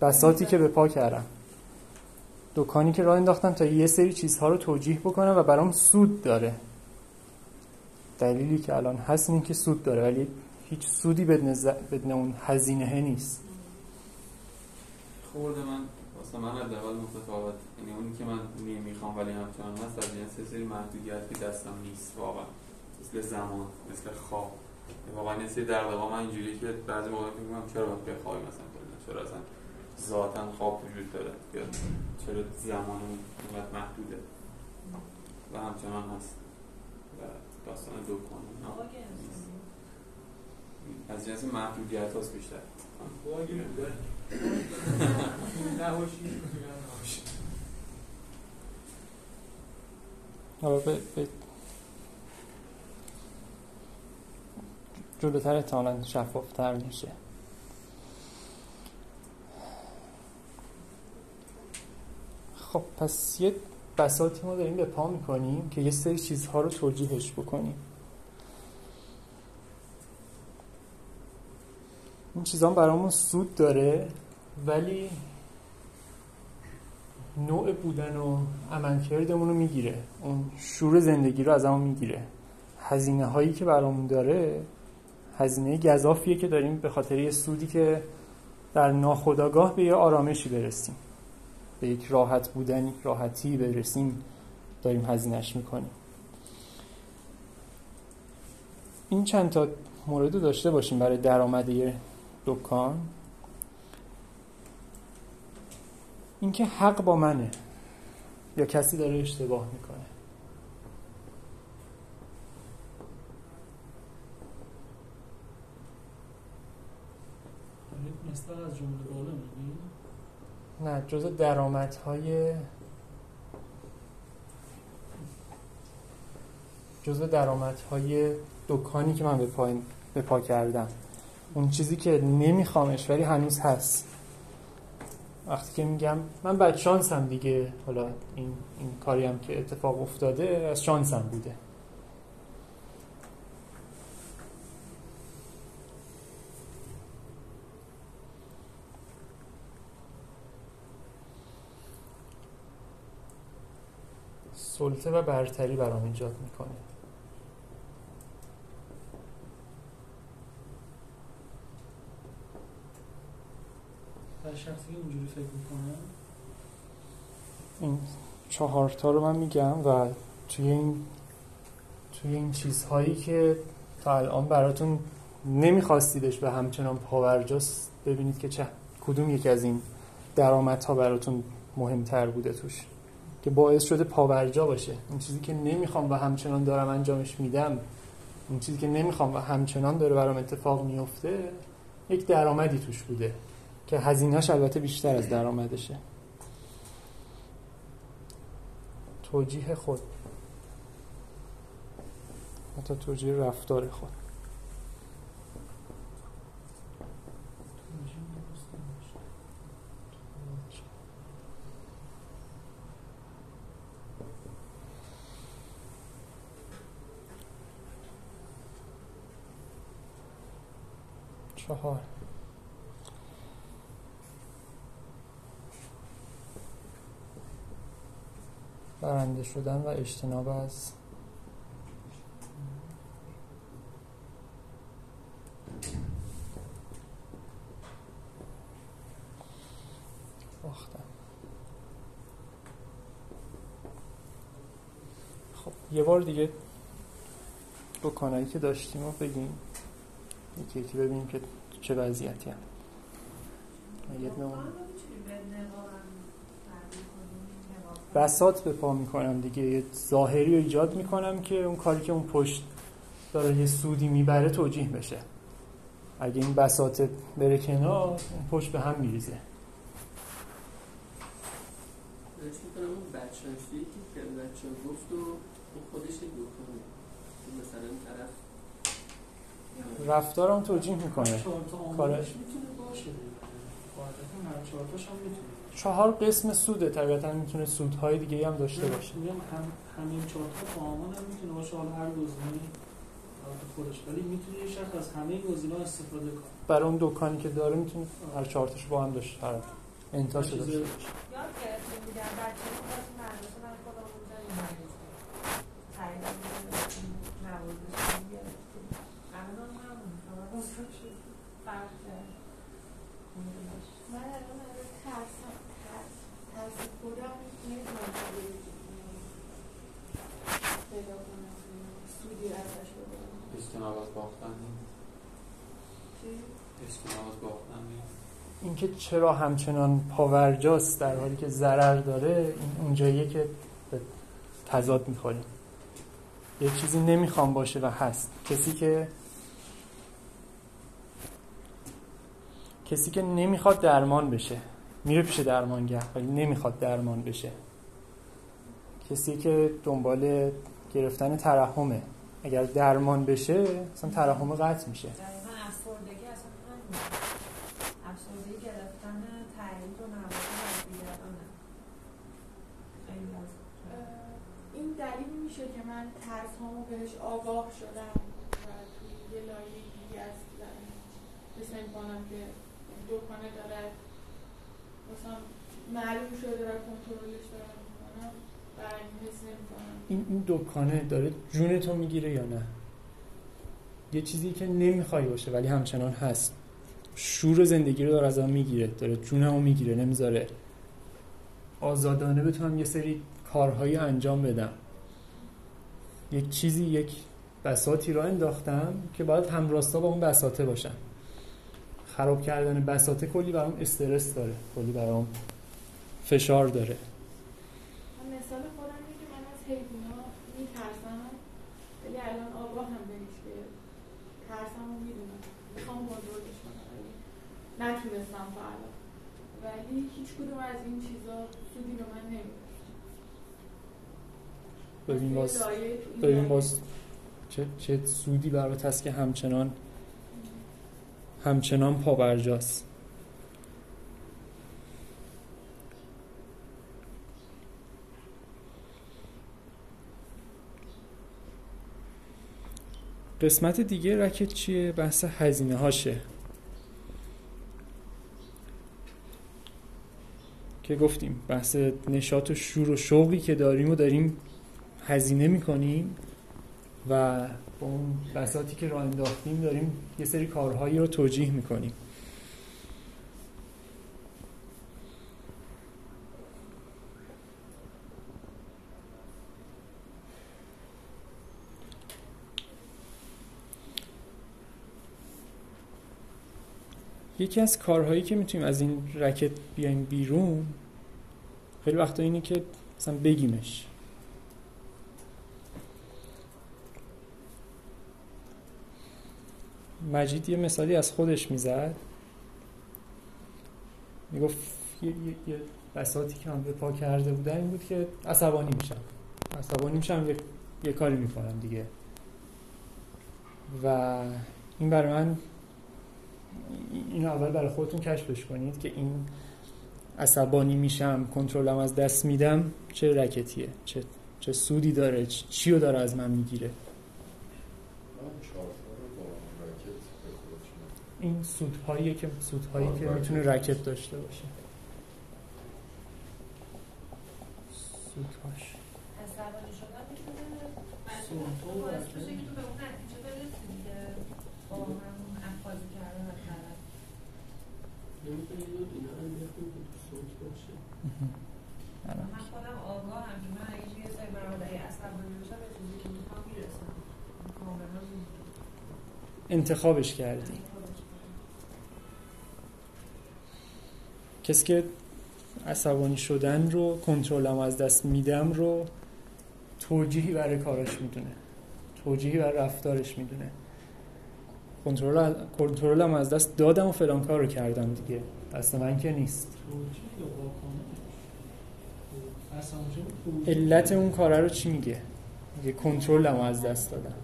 بساتی که به پا کردم، دکانی که راه انداختم تا یه سری چیزها رو توجیه بکنم و برام سود داره. دلیلی که الان هست این که سود داره، ولی هیچ سودی بدن اون هزینه نیست. خورده من واسه من حداقل متفاوت، یعنی اونی که من میخوام ولی همچنان هست، از جنس یه سری محدودیت که دستم نیست واقعا، مثل زمان، مثل خواب. واقعا یه سری دردقا من اینجوری که بعضی موقع میگم چرا باید بخوابی، مثلا چرا اصلا ذاتاً خواب وجود داره، یا چرا زمان اونقدر محدوده و همچنان هست. و داستان دکان از جنس محدودیت هاست بیشتر. جلوتر احتمالاً شفافتر میشه. خب پس یه بساطی ما داریم به پا میکنیم که یه سری چیزها رو توجیهش بکنیم. این چیزا برامون سود داره، ولی نوع بودن و عملکردمون رو میگیره، اون شور زندگی رو از ما میگیره. هزینه هایی که برامون داره هزینه گزافیه که داریم به خاطر یه سودی که در ناخودآگاه به یه آرامشی برسیم، به یک راحت بودن، یک راحتی برسیم، داریم هزینهش میکنیم. این چند تا مورد رو داشته باشیم برای درآمد یه دکان. اینکه حق با منه یا کسی داره اشتباه میکنه. مثلا از جمله بالا میگیم؟ نه، جزء درآمدهای دکانی که من به پا کردم، اون چیزی که نمیخوامش ولی هنوز هست. وقتی که میگم من بعد شانسم دیگه، حالا این کاری هم که اتفاق افتاده از شانسم بوده. سلطه و برتری برام ایجاد میکنه. هر شخصی اونجوری فکر میکنه. این 4 تا رو من میگم و توی این چیزهایی که تا الان براتون نمیخواستیدش و همچنان پاورجاست، ببینید که کدوم یکی از این درآمدها براتون مهمتر بوده توش که باعث شده پاورجا باشه. این چیزی که نمیخوام و همچنان دارم انجامش میدم، این چیزی که نمیخوام و همچنان داره برام اتفاق میفته، یک درآمدی توش بوده که هزینه‌اش البته بیشتر از درآمدشه. توجیه خود، حتی توجیه رفتار خود. چهار، برنده شدن و اجتناب از باختن. خب یه بار دیگه دکانایی که داشتیم رو بگیم، یکی ببینیم که چه وضعیتی هم بساط به پا میکنم دیگه. یه ظاهری رو ایجاد میکنم که اون کاری که اون پشت داره یه سودی میبره توجیه بشه. اگه این بساط بره کنار، اون پشت به هم میریزه. من چون کنم اون بدشانسی که بچه گفت و اون خودش یک دکانه، مثلا این طرف رفتارم توجیه میکنه. 4 قسم سوده، طبیعتاً میتونه سودهای دیگه هم داشته باشه. میگم همین 4 تا معامله هم میتونه باشه، حالا هر گزینه‌ای خودش، ولی میتونه یه شخص از همه گزینه‌ها استفاده کنه. برای اون دکانی که داره میتونه هر چارتش با هم داشت هر انتها شده باشه. یاد گرفتیم دیگر بچه باید مردسون هم خدا بودن این مردسون خریده بودن نوازشون گرفتیم قبلان همون خواهد فرق خونده باشه. من الان از ترس بودم نمیتونم پیدا کنم سودی ازش بودم استنابت باختن نیم اینکه چرا همچنان پاورجاست در حالی که ضرر داره، این اونجاییه که به تضاد میخوریم. یه چیزی نمیخوام باشه و هست. کسی که نمیخواد درمان بشه میره پیش درمانگر ولی نمیخواد درمان بشه. کسی که دنبال گرفتن ترحمه، اگر درمان بشه اصلا ترحمه قطع میشه. افسردگی گرفتن تعیید و نوازش از دیگرانه. خیلی لازم این دلیل میشه که من ترسامو بهش آگاه شدم و توی یه لایه دیگه از مثل میکنم که دکانه دارد مثلا معلوم شده و کنترلش دارم میکنم و حس نمیکنم این دکانه داره جونتو میگیره یا نه. یه چیزی که نمیخوای باشه ولی همچنان هست، شور زندگی رو داره از هم میگیره، داره جونم رو میگیره، نمیذاره آزادانه بتونم یه سری کارهایی انجام بدم. یک چیزی، یک بساطی رو انداختم که باید همراستا با اون بساطه باشم. خراب کردن بساطه کلی برام استرس داره، کلی برام فشار داره. مثال خودم اینه که من از حیونا میترسم ولی الان آگاه هم بهش که ترسم رو میدونم، میخوام بزرگش کنم نتونستم فعلا، ولی هیچ کدوم از این چیزا سودی به من نمیده. ببین باز چه سودی برات هست که همچنان پابرجاست. قسمت دیگه رکت چیه؟ بحث هزینه هاشه که گفتیم بحث نشاط و شور و شوقی که داریم هزینه میکنیم و با اون بساطی که راه انداختیم داریم یه سری کارهایی رو توجیه میکنیم. یکی از کارهایی که میتونیم از این رکت بیایم بیرون خیلی وقتا اینه که مثلا بگیمش. مجید یه مثالی از خودش میزد، میگفت یه بساطی که من به پا کرده بودم این بود که عصبانی میشم یه کاری میکنم دیگه و این برای من، اینو اول برای خودتون کشفش کنید که این عصبانی میشم، کنترلم از دست میدم چه رکتیه، چه سودی داره، چیو داره از من میگیره. این سودهایی که میتونه رکت داشته باشه. سودهاش عصبانی شدن میتونه باعث بشه که تو به اون نتیجه برسی دیگه با همون افاضی کردن و طرف نمیتونید اینا هم بخونید که سود باشه. من خودم آگاه هم که من اگه یه سای برادری عصبانی میشم به چیزی که میخوام میرسم. انتخابش کردی. کسی که عصبانی شدن رو، کنترلم از دست میدم رو توجیهی برای کارش میدونه، توجیهی برای رفتارش میدونه. کنترلم از دست دادم و فلان کار رو کردم دیگه، دست من که نیست. علت اون کاره رو چی میگه؟ میگه کنترلم از دست دادم.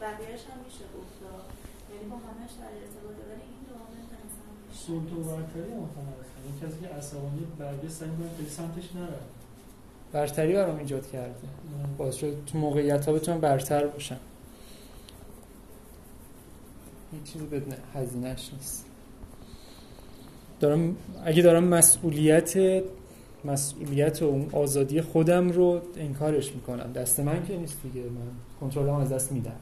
بقیهش هم میشه گفتا، یعنی با همهش در ارتباط داره. این دو عامل انسان میشه سلطه و برتری هم خواهد. یعنی کسی که عصبانی بقیه سعی می‌کنه به سمتش نره، برتری برام ایجاد کرده، باعث شد تو موقعیت‌ها بتونم برتر باشم. این چیزی بدون هزینه‌اش نیست. اگه دارم مسئولیت و اون آزادی خودم رو انکارش میکنم، دست من که نیست دیگه، من کنترلم از دست میدم.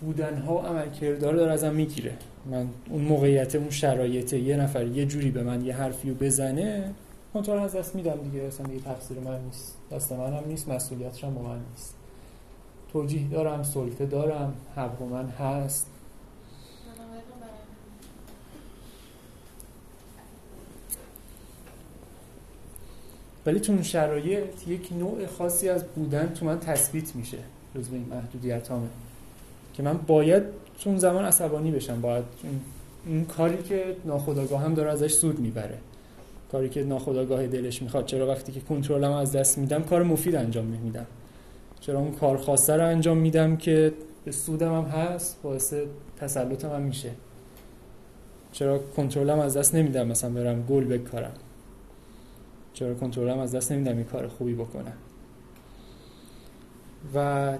بودنها و عملکردها رو داره ازم میگیره. من اون موقعیت، اون شرایط، یه نفر یه جوری به من یه حرفی رو بزنه، کنترل از دست میدم دیگه، اصلا دیگه تقصیر من نیست، دست منم نیست، مسئولیتش هم با من نیست. توجیه دارم، سلطه دارم، حق من هست. ولی تو اون شرایط یک نوع خاصی از بودن تو من تثبیت میشه، جزو این محدودیت‌هامه که من باید تو اون زمان عصبانی بشم، باید اون کاری که ناخودآگاه هم داره ازش سود میبره، کاری که ناخودآگاه دلش میخواد، چرا وقتی که کنترلم از دست میدم کار مفید انجام نمیدم، چرا اون کار خواسته رو انجام میدم که به سودم هم هست، باعث تسلطم هم میشه، چرا کنترلم از دست نمیدم مثلا برم گل بکارم، چرا کنترلم از دست نمیدم این کار خوبی بکنم. و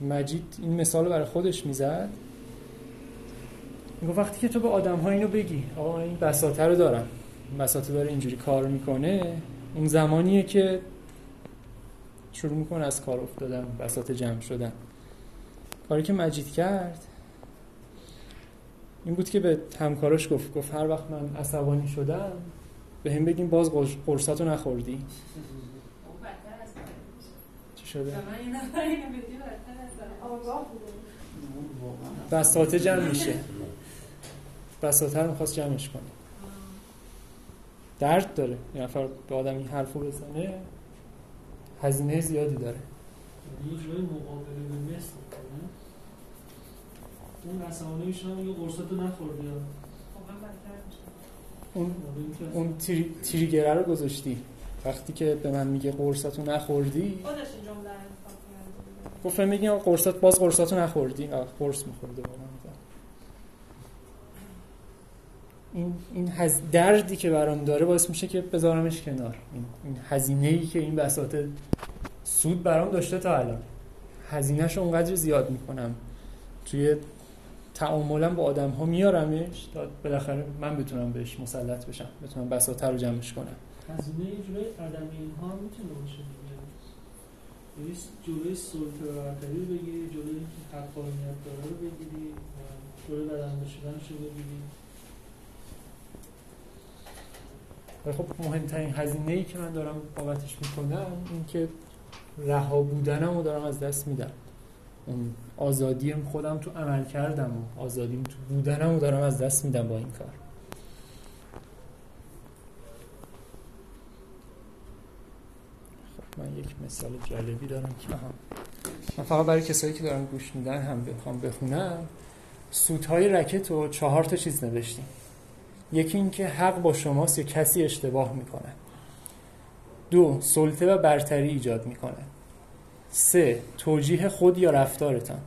مجید این مثال رو برای خودش میزد، میگه وقتی که تو به آدم ها اینو بگی آقا این بساطه رو دارم، بساطه داره اینجوری کار میکنه، اون زمانیه که شروع میکنه از کار افتادن، بساطه جمع شدن. کاری که مجید کرد این بود که به همکاراش گفت هر وقت من عصبانی شدم به هم بگیم باز قرصتو نخوردی. چی شده؟ بساطه جمع میشه، بساطه رو میخواست جمعش کنه. درد داره یه نفر به آدم این حرف رو بزنه، هزینه زیادی داره. یه جوری مقابله به مثل اون عصبانی میشن میگه قرصتو نخوردی، اون تریگر رو گذاشتی. وقتی که به من میگه قرصتو نخوردی، خودش این جمله رو انتخاب کرده. گفتم میگم قرصت، باز قرصتو نخوردی، قرص میخورده به من. این دردی که برام داره باعث میشه که بذارمش کنار. این هزینه‌ای که این بساطه سود برام داشته تا الان، هزینه‌شو اونقدر زیاد میکنم توی تعاملم با آدم ها میارمش تا بالاخره من بتونم بهش مسلط بشم، بتونم بساطه رو جمعش کنم. هزینه یه جوری آدم اینها میتونه باشه دیگه، جوری سلطه رو برقراری بگیری، جوری حقانیت داره رو بگیری، جوری بدن بشدنش رو بگیری. ولی خب مهمترین هزینه‌ای که من دارم بابتش میکنم این که رها بودنم رو دارم از دست میدم، آزادیم خودم تو عمل کردم و آزادیم تو بودنم و دارم از دست میدم با این کار. خب من یک مثال جالبی دارم که من فقط برای کسایی که دارن گوش میدن هم بخوام بخونم. سودهای رکت رو 4 چیز نوشتیم. یکی این که حق با شماست یا کسی اشتباه میکنه. 2 سلطه و برتری ایجاد میکنه. 3 توجیه خود یا رفتارتان.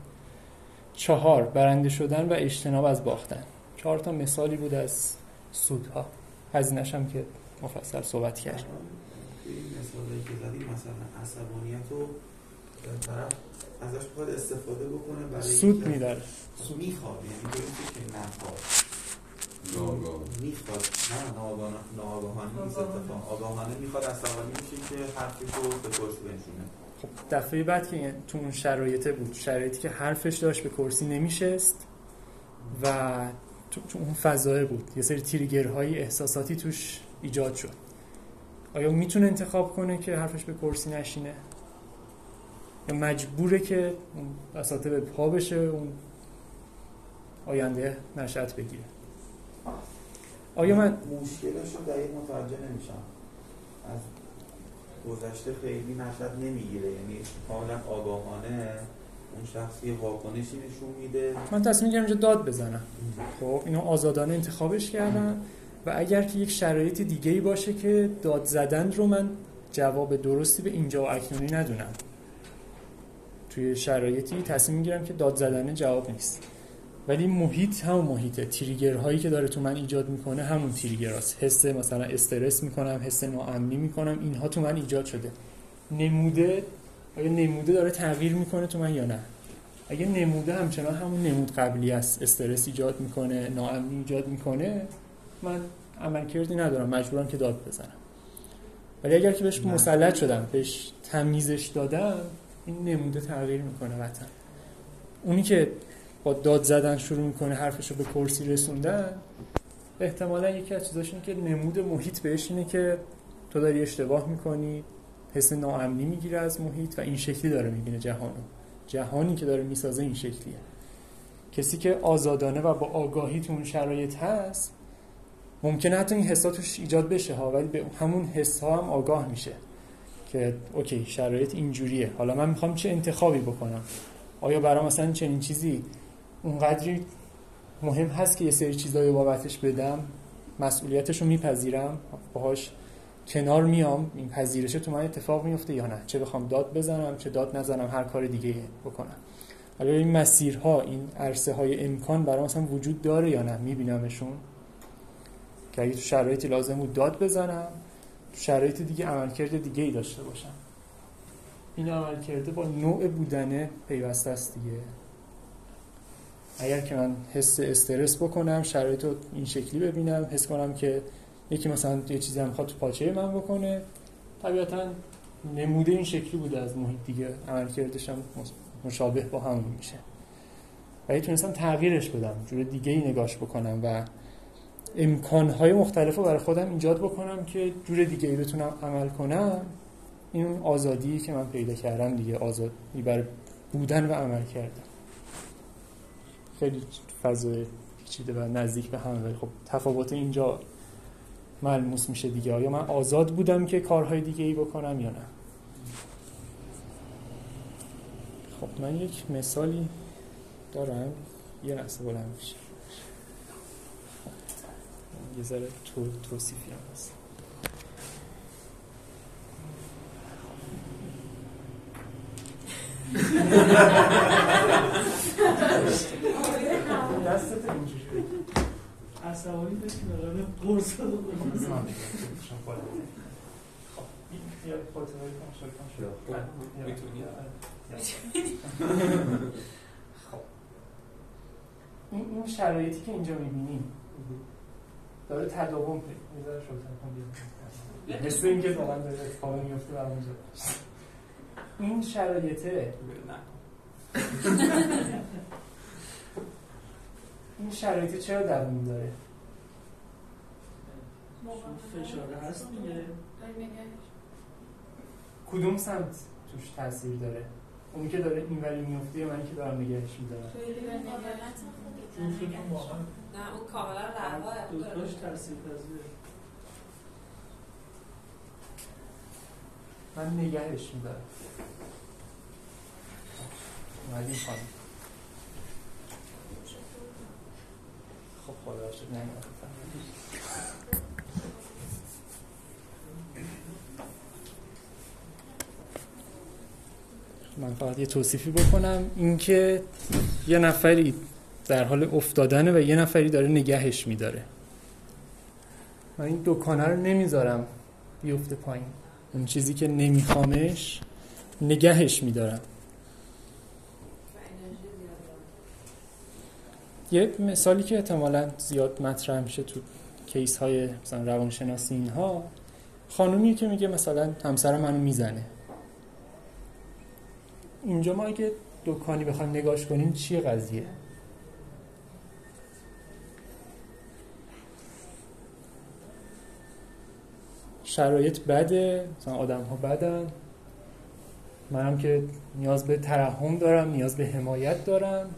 4 برنده شدن و اجتناب از باختن. 4 مثالی بود از سودها، هزینه‌اش هم که مفصل صحبت کرد. این مثالی که زدی مثلا عصبانیت رو طرف ازش خود استفاده بکنه برای سود می‌داره، سود می‌خواد، یعنی که نخواد، ناگاه می‌خواد، نه ناگاهانه نیست، اتفاق آگاهانه می‌خواد، عصبانی میشه که حرفش رو به پشت بنشونه. خب دفعه بعد که تو اون شرایطه بود، شرایطی که حرفش داشت به کرسی نمیشست و تو اون فضایه بود، یه سری تریگرهای احساساتی توش ایجاد شد. آیا میتونه انتخاب کنه که حرفش به کرسی نشینه؟ یا مجبوره که بساطه به پا بشه، اون آینده نشأت بگیره؟ آیا من مشکلش رو دقیق متوجه نمیشم، از گذشته خیلی نشأت نمیگیره، یعنی کاملا آگاهانه اون شخصی واکنشی نشون میده. من تصمیم گرفتم اینجا داد بزنم. خب اینو آزادانه انتخابش کردم و اگر که یک شرایط دیگه‌ای باشه که داد زدن رو من جواب درستی به اینجا و اکنونی ندونم، توی شرایطی تصمیم میگیرم که داد زدن جواب نیست، ولی محیط همون محیطه، تریگرهایی که داره تو من ایجاد میکنه همون تریگراست. حس مثلا استرس میکنم، حس ناامنی میکنم، اینها تو من ایجاد شده. نموده، آیا نموده داره تغییر میکنه تو من یا نه؟ اگه نموده همچنان همون نمود قبلی است، استرس ایجاد میکنه، ناامنی ایجاد میکنه، من عملکردی ندارم، مجبورم که داد بزنم. ولی اگر که بهش مسلط شدم، بهش تمیزش دادم، این نموده تغییر میکنه. وطن اونی که با داد زدن شروع میکنه حرفشو به کرسی رسوندن، احتمالا یکی از چیزاش اینه که نمود محیط بهش اینه که تو داری اشتباه میکنی، حس ناامنی میگیره از محیط و این شکلی داره میبینه جهانو. جهانی که داره میسازه این شکلیه. کسی که آزادانه و با آگاهی تو اون شرایط هست، ممکنه حتی این حسا توش ایجاد بشه ها، ولی به همون حسا هم آگاه میشه که اوکی شرایط اینجوریه، حالا من میخوام چه انتخابی بکنم. آیا برای مثلا چنین چیزی اونقدری مهم هست که یه سری چیزایی بابتش بدم، مسئولیتشو میپذیرم، باهاش کنار میام، این پذیرشه تو من اتفاق میفته یا نه؟ چه بخوام داد بزنم، چه داد نزنم، هر کار دیگه بکنم. حالا این مسیرها، این عرصه های امکان برای مثلا وجود داره یا نه؟ میبینمشون که اگه تو شرایطی لازم بود داد بزنم، تو شرایط دیگه عملکرد دیگه ای داشته باشم. این عملکرده با نوع بودنه پیوسته است دیگه. اگر که من حس استرس بکنم، شرایط رو این شکلی ببینم، حس کنم که یکی مثلا یه چیزی میخواد تو پاچه من بکنه، طبیعتاً نموده این شکلی بوده از محیط دیگه، عملکردش هم مشابه با همون میشه. ولی تونستم تغییرش بدم، جور دیگه ای نگاش بکنم و امکانهای مختلف رو برای خودم ایجاد بکنم که جور دیگه ای بتونم عمل کنم. این آزادی که من پیدا کردم دیگه، آزادی برای بودن و عمل کردم. خیلی فضای پیچیده و نزدیک به هم، ولی خب تفاوت اینجا ملموس میشه دیگه. آیا من آزاد بودم که کارهای دیگه ای بکنم یا نه؟ خب من یک مثالی دارم، یه لحظه بلند میشه، یه ذره توصیفی هم هست. دستت اینجوری عصبانی بشی برای قرص رو بزنی. خب یه خاطره‌ای کنم میتونی. خب این شرایطی که اینجا میبینیم داره تداوم پیدا می‌کنه. شروع کن بیاد. مثل اینکه واقعا داره اتفاق میفته در اونجا. این شرایطه، این شرایطه چرا درمون داره؟ فشار هست دیگه. کدوم سمت توش تاثیر داره؟ اونی که داره این ولی میفته یا منی که دارم نگهش میدارم؟ نه اون کاملا رواه دوتاش تاثیر پذیره. من نگهش میدارم. اومدیم خانم. خب خدا شد نمیدارم. من فقط یه توصیفی بکنم، اینکه یه نفری در حال افتادنه و یه نفری داره نگهش میداره. من این دکانه رو نمیذارم بیفته پایین. اون چیزی که نمیخوامش نگهش میدارم. یه مثالی که احتمالاً زیاد مطرح میشه تو کیس های مثلا روانشناسی، اینها خانومی که میگه مثلا همسر منو میزنه. اینجا ما اگه دکانی بخوایم نگاش کنیم چیه قضیه؟ شرایط بده، مثلا آدم ها بدن، منم که نیاز به ترحم دارم، نیاز به حمایت دارم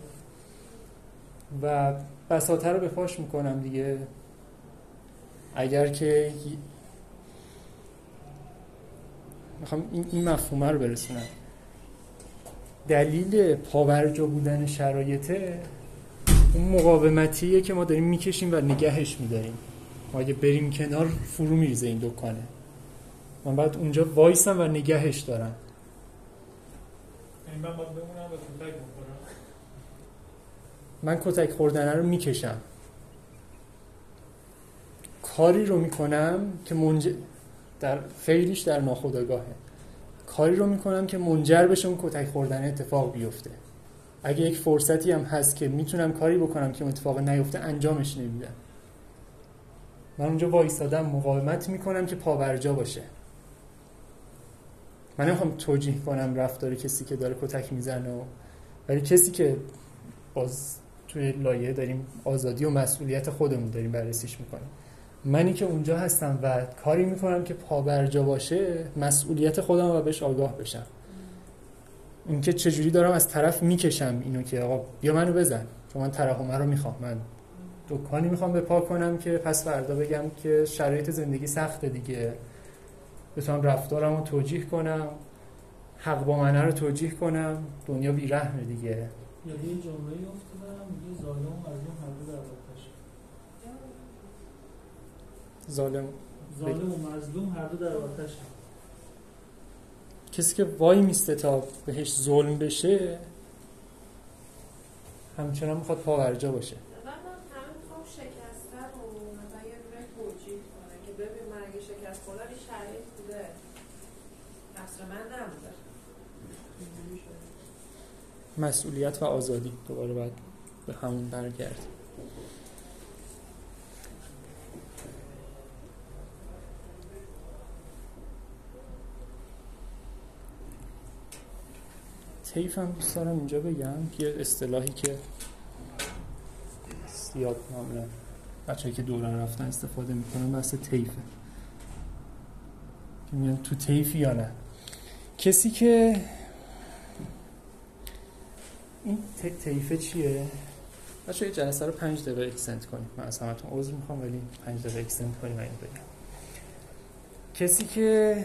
و بساطه رو به پاش میکنم دیگه. اگر که میخوام این مفهومه رو برسونم، دلیل پاورجا بودن شرایطه اون مقاومتیه که ما داریم میکشیم و نگهش میداریم. ما اگه بریم کنار فرو میریزه این دکانه. من بعد اونجا وایسم و نگهش دارم. این من باید بمونم و کنتک بکنم. من کتک خوردنه رو میکشم، کاری رو میکنم که در فعلیش در ناخودآگاهه، کاری رو میکنم که منجر بشه اون کتک خوردن اتفاق بیفته. اگه یک فرصتی هم هست که میتونم کاری بکنم که اون اتفاق نیفته، انجامش نمیدم. من اونجا وایسادم، مقاومت میکنم که پابرجا باشه. من نمیخوام توجیه کنم رفتار کسی که داره کتک میزنه، ولی کسی که باز توی لایه داریم آزادی و مسئولیت خودمون داریم بررسیش میکنیم، منی که اونجا هستم و کاری میکنم که پابرجا باشه، مسئولیت خودم رو بهش آگاه بشم. اینکه چجوری دارم از طرف میکشم اینو که آقا بیا منو بزن، چون من ترحمه رو میخوام، من دکانی میخوام بپا کنم که پس فردا بگم که شرایط زندگی سخته دیگه، بتونم رفتارم رو توجیه کنم، حق با منه رو توجیه کنم، دنیا بیرحمه دیگه. یعنی یه جمعه افتادم میگه ظالم مظلوم هر دو در آتش، ظالم و مظلوم هر دو در آتش. کسی که وای میسته تا بهش ظلم بشه همچنان میخواد پابرجا باشه. مسئولیت و آزادی دوباره باید به همون برگرد. طیف هم دوست دارم اینجا بگم که اصطلاحی که زیاد معمولا بچه‌ای که دوران رفتن استفاده میکنن بحث طیفه، که میگن تو طیفی یا نه. کسی که این طیفه چیه؟ بچه‌ها یه جلسه رو 5 دقیقه اکستند کنیم. من از همتون عذر میخوام ولی 5 دقیقه اکستند کنیم. من بگم کسی که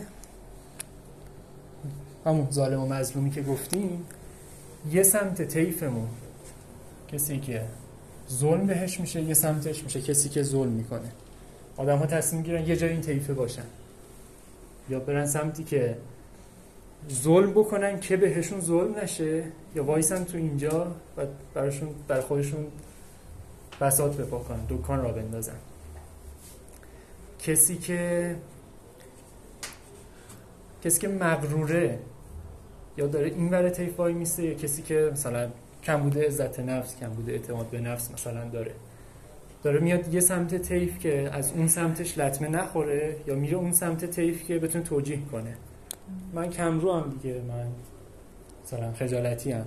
همون ظالم و مظلومی که گفتیم، یه سمت طیفمون کسی که ظلم بهش میشه، یه سمتش میشه کسی که ظلم میکنه. آدم ها تصمیم گیرن یه جای این طیفه باشن، یا برن سمتی که ظلم بکنن که بهشون ظلم نشه، یا وایسن تو اینجا و برای خودشون بساط بپا کنن، دکان را بندازن. کسی که مغروره، یا داره این ور طیف وای میسته، یا کسی که مثلا کمبود عزت نفس، کمبود اعتماد به نفس مثلا داره میاد یه سمت طیف که از اون سمتش لطمه نخوره، یا میره اون سمت طیف که بتونه توجیه کنه. من کمروم دیگه، من مثلا خجالتیم.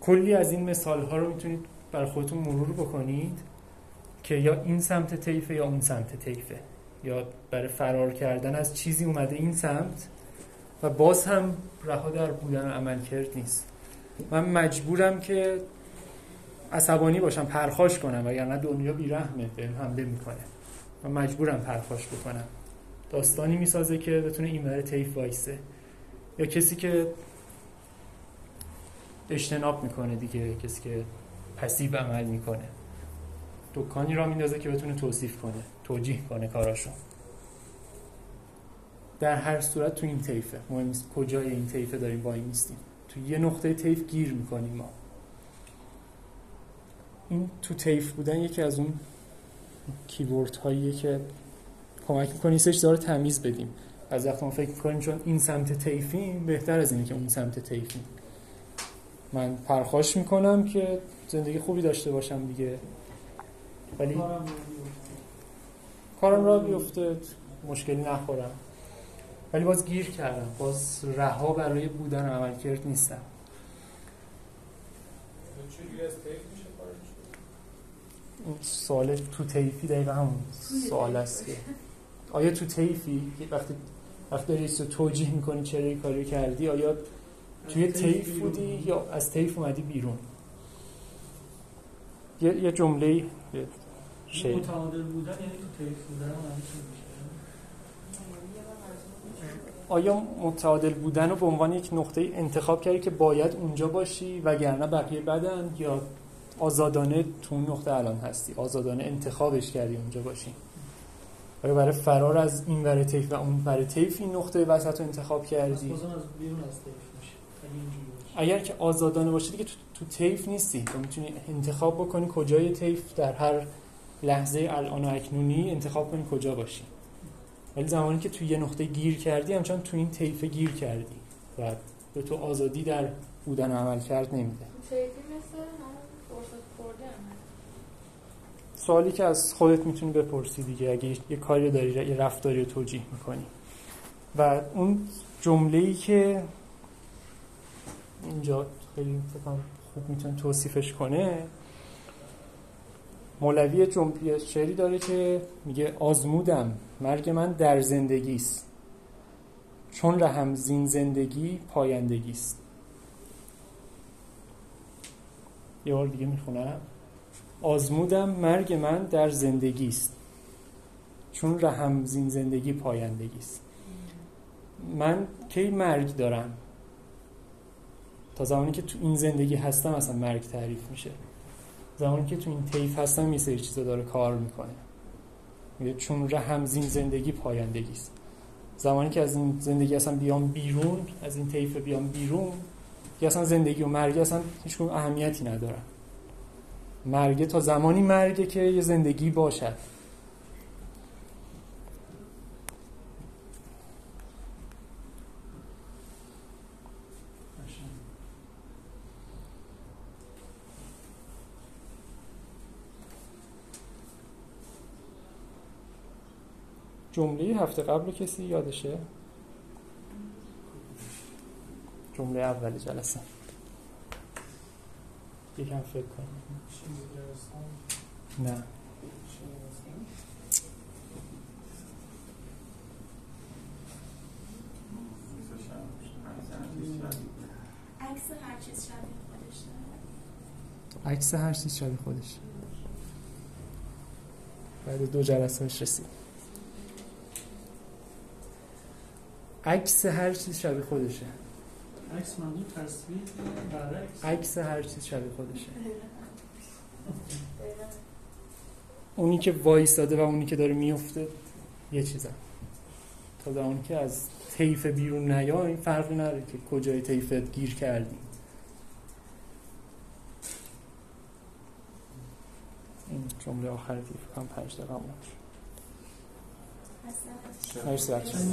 کلی از این مثال‌ها رو میتونید برای خودتون مرور بکنید که یا این سمت طیفه یا اون سمت طیفه، یا برای فرار کردن از چیزی اومده این سمت و باز هم رها در بودن عمل کرد نیست. من مجبورم که عصبانی باشم، پرخاش کنم، وگرنه دنیا بیرحمه بهم حمله میکنه. من مجبورم پرخاش بکنم، داستانی میسازه که بتونه این ور طیف وایسه. یا کسی که اجتناب میکنه دیگه، کسی که پسیو عمل میکنه، دکانی را میندازه که بتونه توصیف کنه، توجیه کنه کاراشو. در هر صورت تو این طیفه، مهم نیست کجای این طیفه داریم وای میستیم، تو یه نقطه طیف گیر میکنیم ما. این تو طیف بودن یکی از اون کیوردهاییه که کمک میکنی سیستم رو تمیز بدیم. از وقت ما فکر میکنیم چون این سمت طیفیم بهتر از اینه که اون سمت طیفیم. من پرخاش میکنم که زندگی خوبی داشته باشم دیگه، ولی کارم را بیفته، مشکلی نخورم، ولی باز گیر کردم، باز رها برای بودن عمل کرد نیستم. چجوری از طیف میشه خارج؟ سوال تو طیفی دقیقا همون سوال است که آیا تو طیفی وقتی داری توجیه میکنی چرا این کاری کردی، آیا توی طیف بودی یا از طیف اومدی بیرون؟ یه جمله شعر متعادل بودن یعنی تو طیف بودن هم میشه. آیا متعادل بودن رو به عنوان یک نقطه انتخاب کردی که باید اونجا باشی وگرنه بقیه بدن، یا آزادانه تو اون نقطه الان هستی، آزادانه انتخابش کردی اونجا باشی؟ آیا برای فرار از این ور طیف و اون ور طیف این نقطه وسط رو انتخاب کردی؟ بازم از بیرون از طیف میشه. اگر که آزادانه باشه دیگه تو طیف نیستی، تو میتونی انتخاب بکنی کجای طیف در هر لحظه الان و اکنونی انتخاب کنی کجا باشی. ولی زمانی که تو یه نقطه گیر کردی همچنان تو این طیف گیر کردی و به تو آزادی در بودن و عمل کرد نمیده. شاید مثل سوالی که از خودت میتونی بپرسی دیگه، اگه یه کاری داری، یه رفتاری رو توجیه میکنی. و اون جمله‌ای که اینجا خیلی خوب میتونه توصیفش کنه، مولوی جمله شعری داره که میگه آزمودم مرگ من در زندگیست، چون رهم زین زندگی پایندگیست. یه بار دیگه میخونم. آزمودم مرگ من در زندگیست، چون رهم زین زندگی پایندگیست. من کی مرگ دارم؟ تا زمانی که تو این زندگی هستم اصلا مرگ تعریف میشه. زمانی که تو این طیف هستم یه سری چیزا داره کار میکنه. میگه چون رهم زین زندگی پایندگیست. زمانی که از این زندگی اصلا بیام بیرون، از این طیف بیام بیرون، که اصلا زندگی و مرگ اصلا هیچکدوم اهمیتی ندارن. مرگ تا زمانی مرگه که یه زندگی باشد. جمله هفته قبل کسی یادشه؟ جمله اول جلسه یکم فکر کنم. نه عکس هر چیز شبیه خودش. بعد دو جلسه مش رسید. عکس هر چیز شبیه خودشه. عکس معنی تصویر، برعکس. عکس هر چیز شبیه خودشه. اونی که وایساده و اونی که داره میفته یه چیزه. تا در اون که از طیف بیرون نیای فرقی نداره که کجای طیفت گیر کردی. این جمله آخر طیف هم 5 دقیقه مونده. اصلا. هر ساعت.